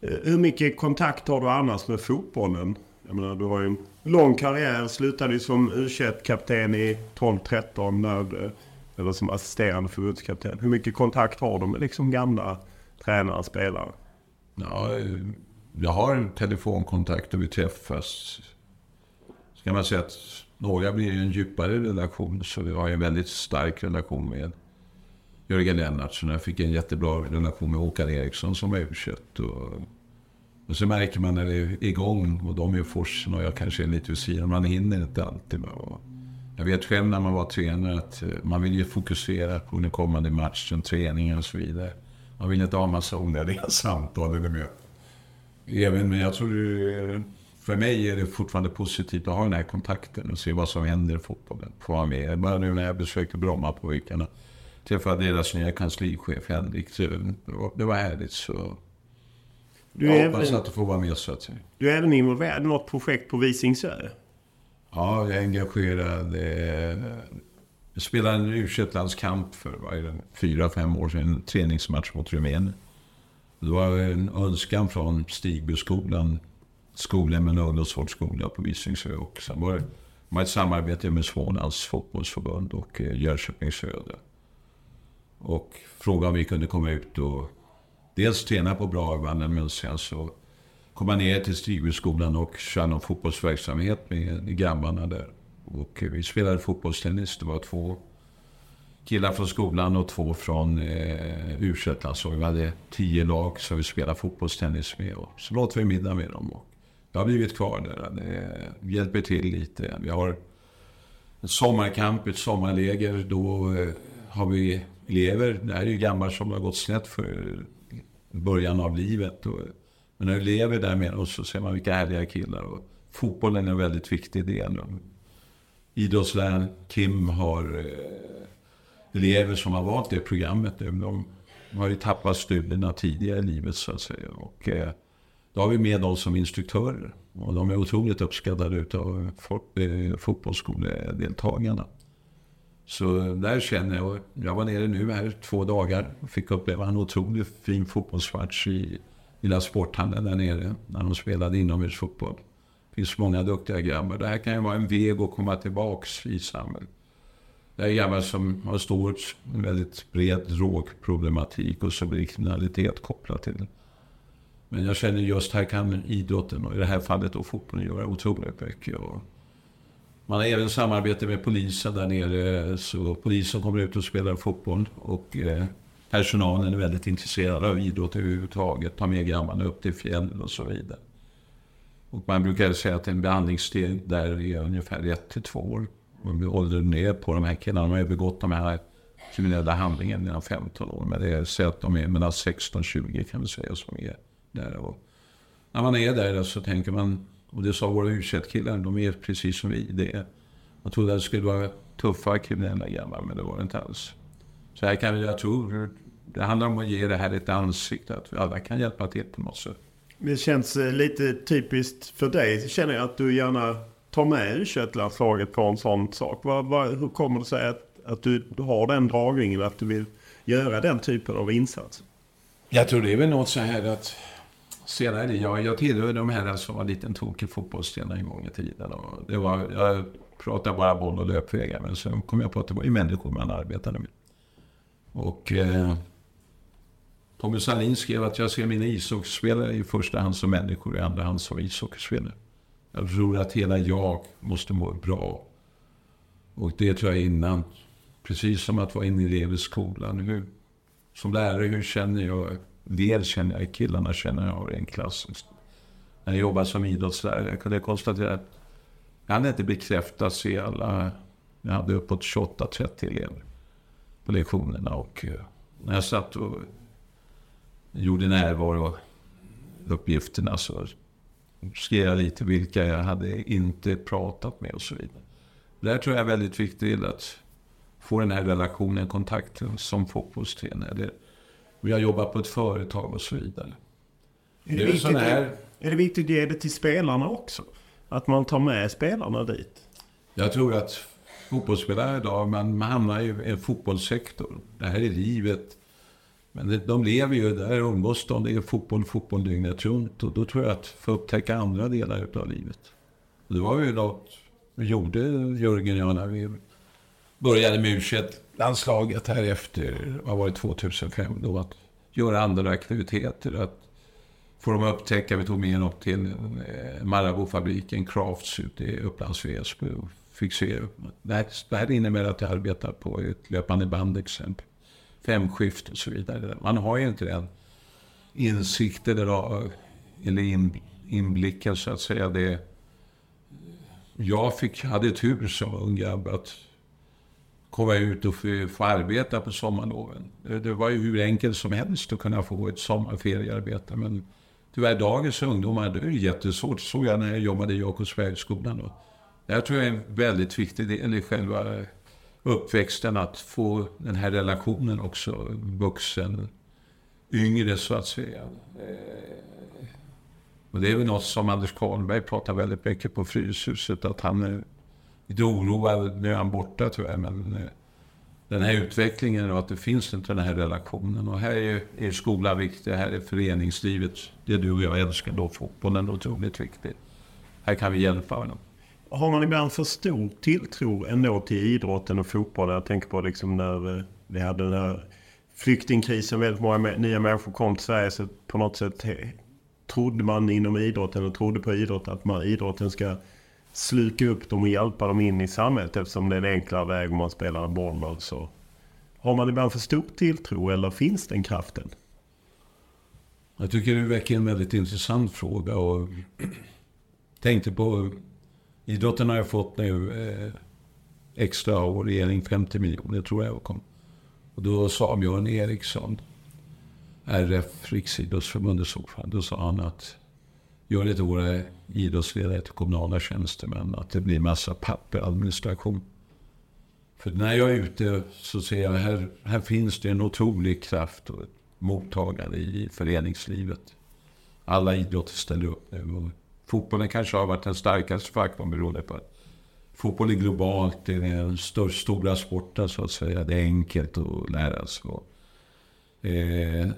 Hur mycket kontakt har du annars med fotbollen? Jag menar, du har ju en lång karriär, slutade ju som U21-kapten i 12-13 eller som assisterande förbundskapten. Hur mycket kontakt har de med liksom gamla tränare och spelare? Ja, jag har en telefonkontakt och vi träffas. Ska man säga att några blir ju en djupare relation så vi har en väldigt stark relation med. Jörgen Lennartsson. Jag fick en jättebra relation med Håkan Ericson som överkött. Och så märker man när det är igång och de är i forsen och jag kanske är lite ur sidan. Man hinner inte alltid. Jag vet själv när man var tränare att man vill ju fokusera på den kommande matchen, träningen och så vidare. Man vill inte ha massa onödiga samtal eller möten. Även, men jag tror för mig är det fortfarande positivt att ha den här kontakten och se vad som händer i fotbollen. Få vara med. Bara nu när jag besökte Bromma på veckorna, träffade deras nya kanslichef Henrik. Det var härligt så. Jag hoppas att du får vara med så att säga. Du är även involverad i något projekt på Visingsö? Ja, jag är engagerad. Jag spelade en U-köttlandskamp för 4-5 år sedan, en träningsmatch mot Rumänien. Det var en önskan från Stigbyskolan, skolan med ungdomsvårdsskola på Visingsö. Och sen var det ett samarbete med Smålands fotbollsförbund och Jönköpings söder. Och frågan om vi kunde komma ut och dels träna på Bragvannen, men sen så kom man ner till Stigbyskolan och köra någon fotbollsverksamhet med grabbarna där. Och vi spelade fotbollstennis, det var 2 killar från skolan och 2 från U-köttland. Så vi hade 10 lag som vi spelade fotbollstennis med och så låter vi middag med dem. Och jag har blivit kvar där, det hjälper till lite. Vi har en sommarkamp, ett sommarläger, då har vi elever. Det här är ju gamla som har gått snett för början av livet. Och, men när vi lever där med oss så ser man vilka härliga killar. Och fotbollen är en väldigt viktig del. Idrottsläraren Kim har elever som har valt det programmet. De har ju tappat studierna tidigare i livet så att säga. Och då har vi med dem som instruktörer. Och de är otroligt uppskattade utav fotbollsskoledeltagarna. Så där känner jag var nere nu här 2 dagar och fick uppleva en otroligt fin fotbollsmatch i lilla sporthandeln där nere när de spelade inomhusfotboll. Det finns många duktiga grabbar. Det här kan ju vara en väg att komma tillbaks i samhället. Det är grabbar som har stor, en väldigt bred drogproblematik och så blir kriminalitet kopplat till det. Men jag känner just här kan idrotten och i det här fallet och fotbollen göra otroligt mycket. Man har även samarbete med polisen där nere, så polisen kommer ut och spelar fotboll och personalen är väldigt intresserad av idrott överhuvudtaget, tar med grabbarna upp till fjällen och så vidare. Och man brukar säga att en behandlingstid där är ungefär 1 till 2 år. Man blir åldern ner på de här killarna, de har övergått de här kriminella handlingen innan 15 år, men det är så att de är mellan 16-20 kan vi säga som är där. Och när man är där så tänker man, och det sa våra ursättkillar, de är precis som vi. Jag trodde att det skulle vara tuffa kriminella grabbar, men det var det inte alls. Så här kan vi, jag tror, det handlar om att ge det här ett ansikte, att vi alla kan hjälpa till på något sätt. Det känns lite typiskt för dig. Känner jag att du gärna tar med ursättlandslaget på en sån sak. Hur kommer det sig att du har den dragningen, att du vill göra den typen av insats? Jag tror det är väl något så här att senare, jag tillhör de här som var en liten tokig fotbollsstjärna en gång i tiden. Och det var, jag pratade bara boll och löpvägar, men sen kom jag på att det var ju människor man arbetade med. Och Tommy Salin skrev att jag ser mina ishockeyspelare i första hand som människor, i andra hand som ishockeyspelare. Jag tror att hela jag måste må bra. Och det tror jag innan, precis som att vara inne i elevskolan. Hur, som lärare, hur känner jag? Del känner jag, killarna känner jag i en klass. När jag jobbade som idrottslärare, jag kunde konstatera att jag hade inte bekräftat sig alla. Jag hade uppåt 28-30 elever på lektionerna. Och när jag satt och gjorde närvarouppgifterna så skrev jag lite vilka jag hade inte pratat med och så vidare. Där tror jag är väldigt viktigt att få den här relationen, kontakten som fotbollstränare. Jag jobbar på ett företag och så vidare. Är det viktigt att ge det till spelarna också? Att man tar med spelarna dit? Jag tror att fotbollsspelare idag, man hamnar i en fotbollssektor. Det här är livet. Men de lever ju där och umgås de. Det är fotboll dygnet runt. Och då tror jag att få upptäcka andra delar av livet. Och det var ju något vi gjorde, Jörgen och jag, när vi började med U21-landslaget här efter, vad var det, 2005 då, att göra andra aktiviteter, att få dem upptäcka. Vi tog med dem upp till Maraboufabriken Crafts ute i Upplands Väsby och fick se. Det här innebär att jag arbetar på ett löpande band exempel. femskift och så vidare. Man har ju inte den insikten eller inblicken, så att säga. Det jag hade tur som ung grabb att komma ut och få arbeta på sommarloven. Det var ju hur enkelt som helst att kunna få ett sommarferiearbete, men tyvärr dagens ungdomar, det är ju jättesvårt. Såg jag när jag jobbade i Jakobsbergsskolan då. Det här tror jag är en väldigt viktig del i själva uppväxten, att få den här relationen också, vuxen, yngre så att säga. Och det är väl något som Anders Karlberg pratar väldigt mycket på Fryshuset, att han är lite oroad, nu är han borta tyvärr, men den här utvecklingen och att det finns inte den här relationen. Och här är skolan viktig, här är föreningslivet, det du och jag älskar då, fotbollen, otroligt viktigt. Här kan vi hjälpa honom. Har man ibland för stor tilltro ändå till idrotten och fotbollen? Jag tänker på liksom när vi hade den här flyktingkrisen, väldigt många nya människor kom till Sverige, så på något sätt trodde man inom idrotten och trodde på idrotten att idrotten ska sluka upp dem och hjälpa dem in i samhället, eftersom det är en enklare väg om man spelar boll. Så har man ibland för stor tilltro, eller finns den kraften? Jag tycker det väcker en väldigt intressant fråga, och tänkte på idrotten har jag fått nu extra av regering, 50 miljoner tror jag kom. Och då sa Björn Eriksson, RF, Riksidrottsförbundets ordförande, då sa han att gör lite våra idrottsledare till kommunala tjänstemän, att det blir massa papperadministration. För när jag är ute så ser jag här finns det en otrolig kraft och mottagare i föreningslivet. Alla idrotter ställer upp nu. Fotbollen kanske har varit den starkaste faktorn, beroende på att fotboll är globalt, det är den stora sporten så att säga, det är enkelt att lära sig.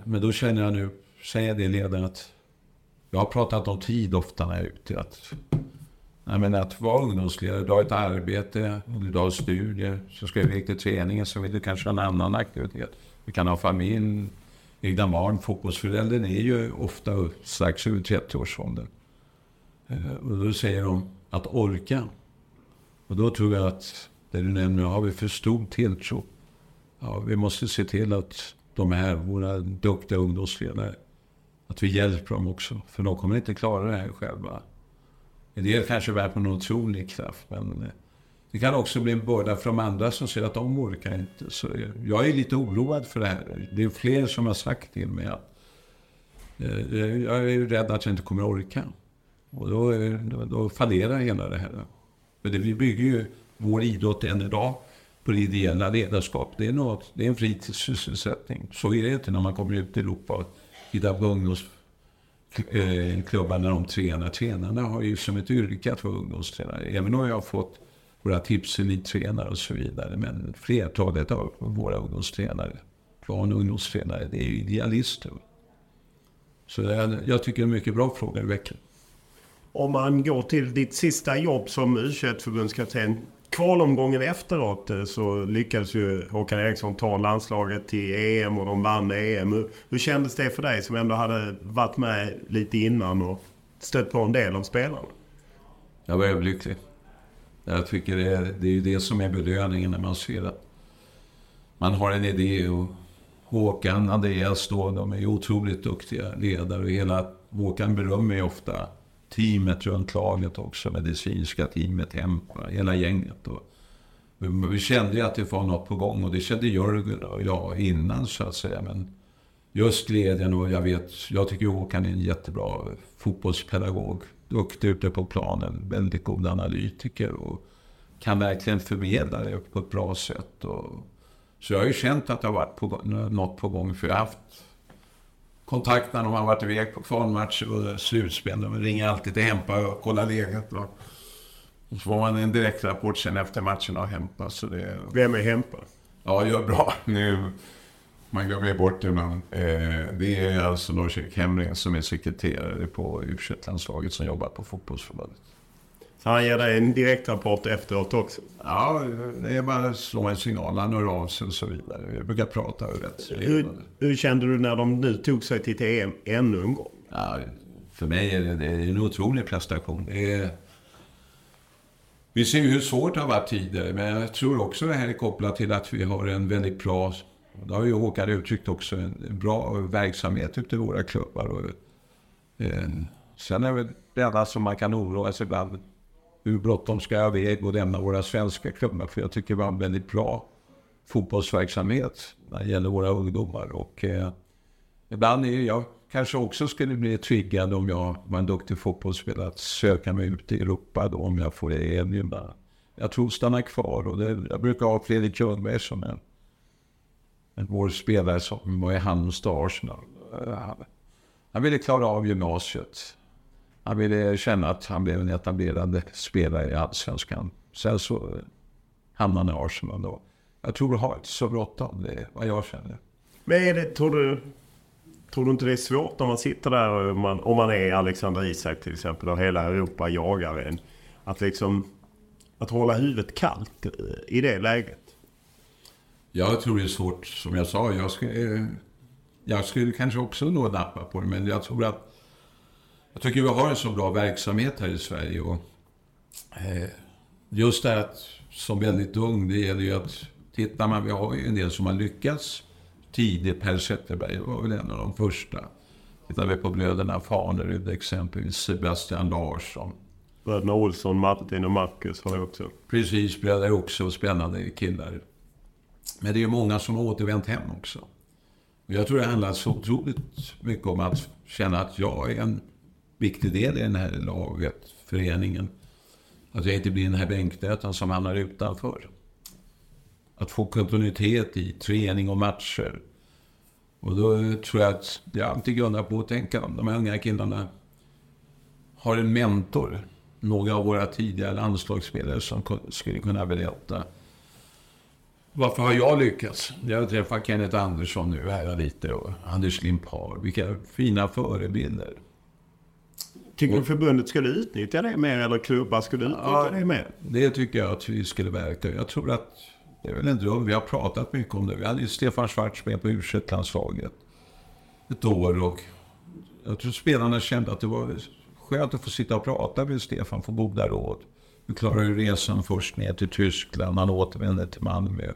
Men då känner jag nu, säger det ledaren, att jag har pratat om tid ofta när jag är ute, att vara ungdomsledare, du har ett arbete, du har studier, så ska vi till träningen, så vill du kanske ha en annan aktivitet. Vi kan ha familj, egna barn, fotbollsföräldern är ju ofta strax över 30-årsåldern. Och då säger de att orka. Och då tror jag att det du nämner, har vi för stor tilltro. Ja, vi måste se till att de här, våra duktiga ungdomsledare, att vi hjälper dem också. För de kommer inte klara det här själva. Det är kanske värt någon otrolig kraft. Men det kan också bli en börda för de andra som säger att de orkar inte. Så jag är lite oroad för det här. Det är fler som har sagt till mig att jag är ju rädd att jag inte kommer att orka. Och då fallerar hela det här. För vi bygger ju vår idrott än idag på det ideella ledarskap. Det är en fritidssysselsättning. Så är det inte när man kommer ut i Europa och hittar på ungdomsklubbar när de tränar. Tränarna har ju som ett yrke att vara ungdomstränare. Även om jag har fått våra tips i tränare och så vidare. Men flertalet av våra ungdomstränare, barn och ungdomstränare, det är ju idealister. Så jag tycker det är en mycket bra fråga i veckan. Om man går till ditt sista jobb som U21-förbundskapten, kvalomgången efteråt så lyckades ju Håkan Ericson ta landslaget till EM och de vann EM. Hur kändes det för dig som ändå hade varit med lite innan och stött på en del av spelarna? Jag var överlycklig. Jag tycker det är ju det som är belöningen när man ser att man har en idé. Och Håkan, Andreas då, de är otroligt duktiga ledare. Och hela Håkan berömmer ju ofta teamet runt laget också, medicinska teamet hemma, hela gänget. Och vi kände ju att det var något på gång, och det kände Jörgen och jag innan så att säga. Men just glädjen, och jag tycker Håkan är en jättebra fotbollspedagog. Duktig ute på planen, väldigt god analytiker och kan verkligen förmedla det på ett bra sätt. Så jag har ju känt att det har varit något på gång, för jag har haft kontakt när de har varit iväg på kvalmatch och slutspel. De ringer alltid till Hempa och kollar läget. Och så får man en direktrapport sen efter matchen av Hempa. Så det... Vem är Hempa? Ja, gör bra. Nu, man glömmer bort det ibland. Det är alltså Lars-Erik Hemring som är sekreterare på U21-landslaget som jobbar på fotbollsförbundet. Så han ger dig en direktrapport efteråt också? Ja, det är bara att slå en signal, han hör av sig och så vidare. Vi brukar prata rätt. Hur kände du när de nu tog sig till EM ännu en gång? Ja, för mig är det en otrolig prestation. Vi ser ju hur svårt det har varit tidigare, men jag tror också det här är kopplat till att vi har en väldigt bra Då har ju Håkan uttryckt också en bra verksamhet ute i våra klubbar. Och, sen är väl det enda som man kan oroa sig bland hur bråttom ska jag väg och lämna våra svenska klubbar. För jag tycker vi har en väldigt bra fotbollsverksamhet när det gäller våra ungdomar. Och ibland är jag kanske också skulle bli triggad om jag var en duktig fotbollsspelare att söka mig ut i Europa då, om jag får det erbjuda. Jag tror stanna kvar och det, jag brukar ha Fredrik Ungberg som en vår spelare som var i Halmstad. Han ville klara av gymnasiet. Han ville känna att han blev en etablerad spelare i allsvenskan. Sen så hamnade han i Arsenal då. Jag tror det har inte så bråttom, det är vad jag känner. Men är det, tror du inte det är svårt när man sitter där och om man är Alexander Isak till exempel och hela Europa jagar en, att liksom att hålla huvudet kallt i det läget? Jag tror det är svårt, som jag sa. Jag skulle kanske också nå nappa på det, men jag tycker vi har en så bra verksamhet här i Sverige och just det att som väldigt ung, det gäller ju att tittar man, vi har ju en del som har lyckats tidigt. Per Zetterberg var väl en av de första. Tittar vi på blöderna Farnerud exempelvis, Sebastian Larsson. Bröderna Olsson, Martin och Marcus har jag också. Precis, bröder också, spännande killar. Men det är ju många som har återvänt hem också. Och jag tror det handlar så otroligt mycket om att känna att jag är en viktig del i den här laget, föreningen. Att jag inte blir den här bänknötan som hamnar utanför. Att få kontinuitet i träning och matcher. Och då tror jag att jag alltid grundar på att tänka om de här unga killarna har en mentor. Några av våra tidigare landslagsspelare som skulle kunna berätta. Varför har jag lyckats? Jag träffar Kenneth Andersson nu här lite och Anders Limpar. Vilka fina förebilder. Tycker du förbundet skulle utnyttja det mer eller klubbar skulle utnyttja det mer? Det tycker jag att vi skulle verka. Jag tror att det är väl en dröm. Vi har pratat mycket om det. Vi hade ju Stefan Schwarz med på U21-landslaget ett år och jag tror spelarna kände att det var skönt att få sitta och prata med Stefan, få goda råd. Vi klarade ju resan först ner till Tyskland, han återvände till Malmö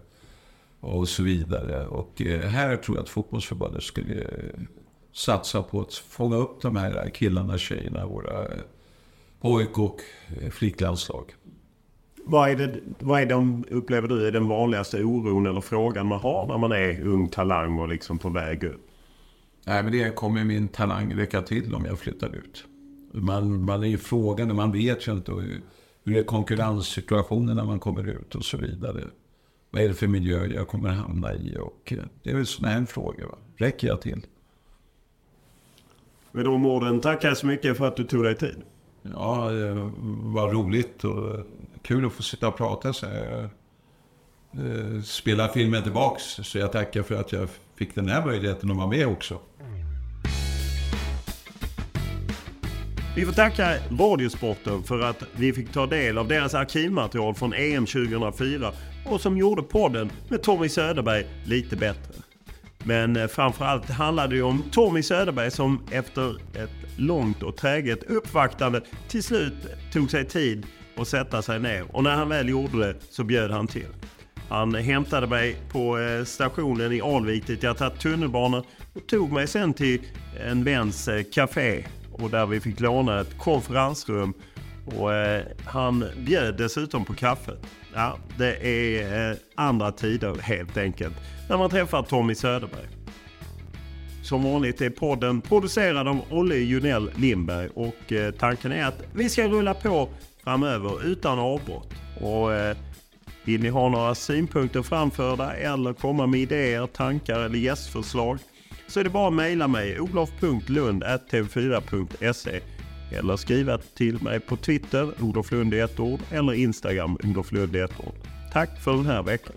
och så vidare. Och här tror jag att fotbollsförbundet skulle satsa på att fånga upp de här killarna, tjejerna, våra pojk- och flicklandslag. Vad är de, upplever du, är den vanligaste oron eller frågan man har när man är ung talang och liksom på väg upp? Nej, men det kommer min talang räcka till om jag flyttar ut. Man är ju frågan, man vet ju inte hur är konkurrenssituationen när man kommer ut och så vidare. Vad är det för miljö jag kommer hamna i? Och det är väl sån här en fråga, va? Räcker jag till? Men då Mården, tackar så mycket för att du tog dig tid. Ja, det var roligt och kul att få sitta och prata så här. Spela filmen tillbaks, så jag tackar för att jag fick den här möjligheten att vara med också. Vi får tacka Radiosporten för att vi fick ta del av deras arkivmaterial från EM 2004 och som gjorde podden med Tommy Söderberg lite bättre. Men framförallt handlade det om Tommy Söderberg som efter ett långt och träget uppvaktande till slut tog sig tid att sätta sig ner. Och när han väl gjorde det så bjöd han till. Han hämtade mig på stationen i Alvik dit jag tagit tunnelbanan och tog mig sen till en väns café. Och där vi fick låna ett konferensrum och han bjöd dessutom på kaffet. Ja, det är andra tider helt enkelt när man träffar Tommy Söderberg. Som vanligt är podden producerad av Olle Junell Lindberg och tanken är att vi ska rulla på framöver utan avbrott. Och vill ni ha några synpunkter framförda eller komma med idéer, tankar eller gästförslag så är det bara att mejla mig olof.lund@tv4.se eller skriva till mig på Twitter oloflund1ord eller Instagram oloflund1ord. Tack för den här veckan.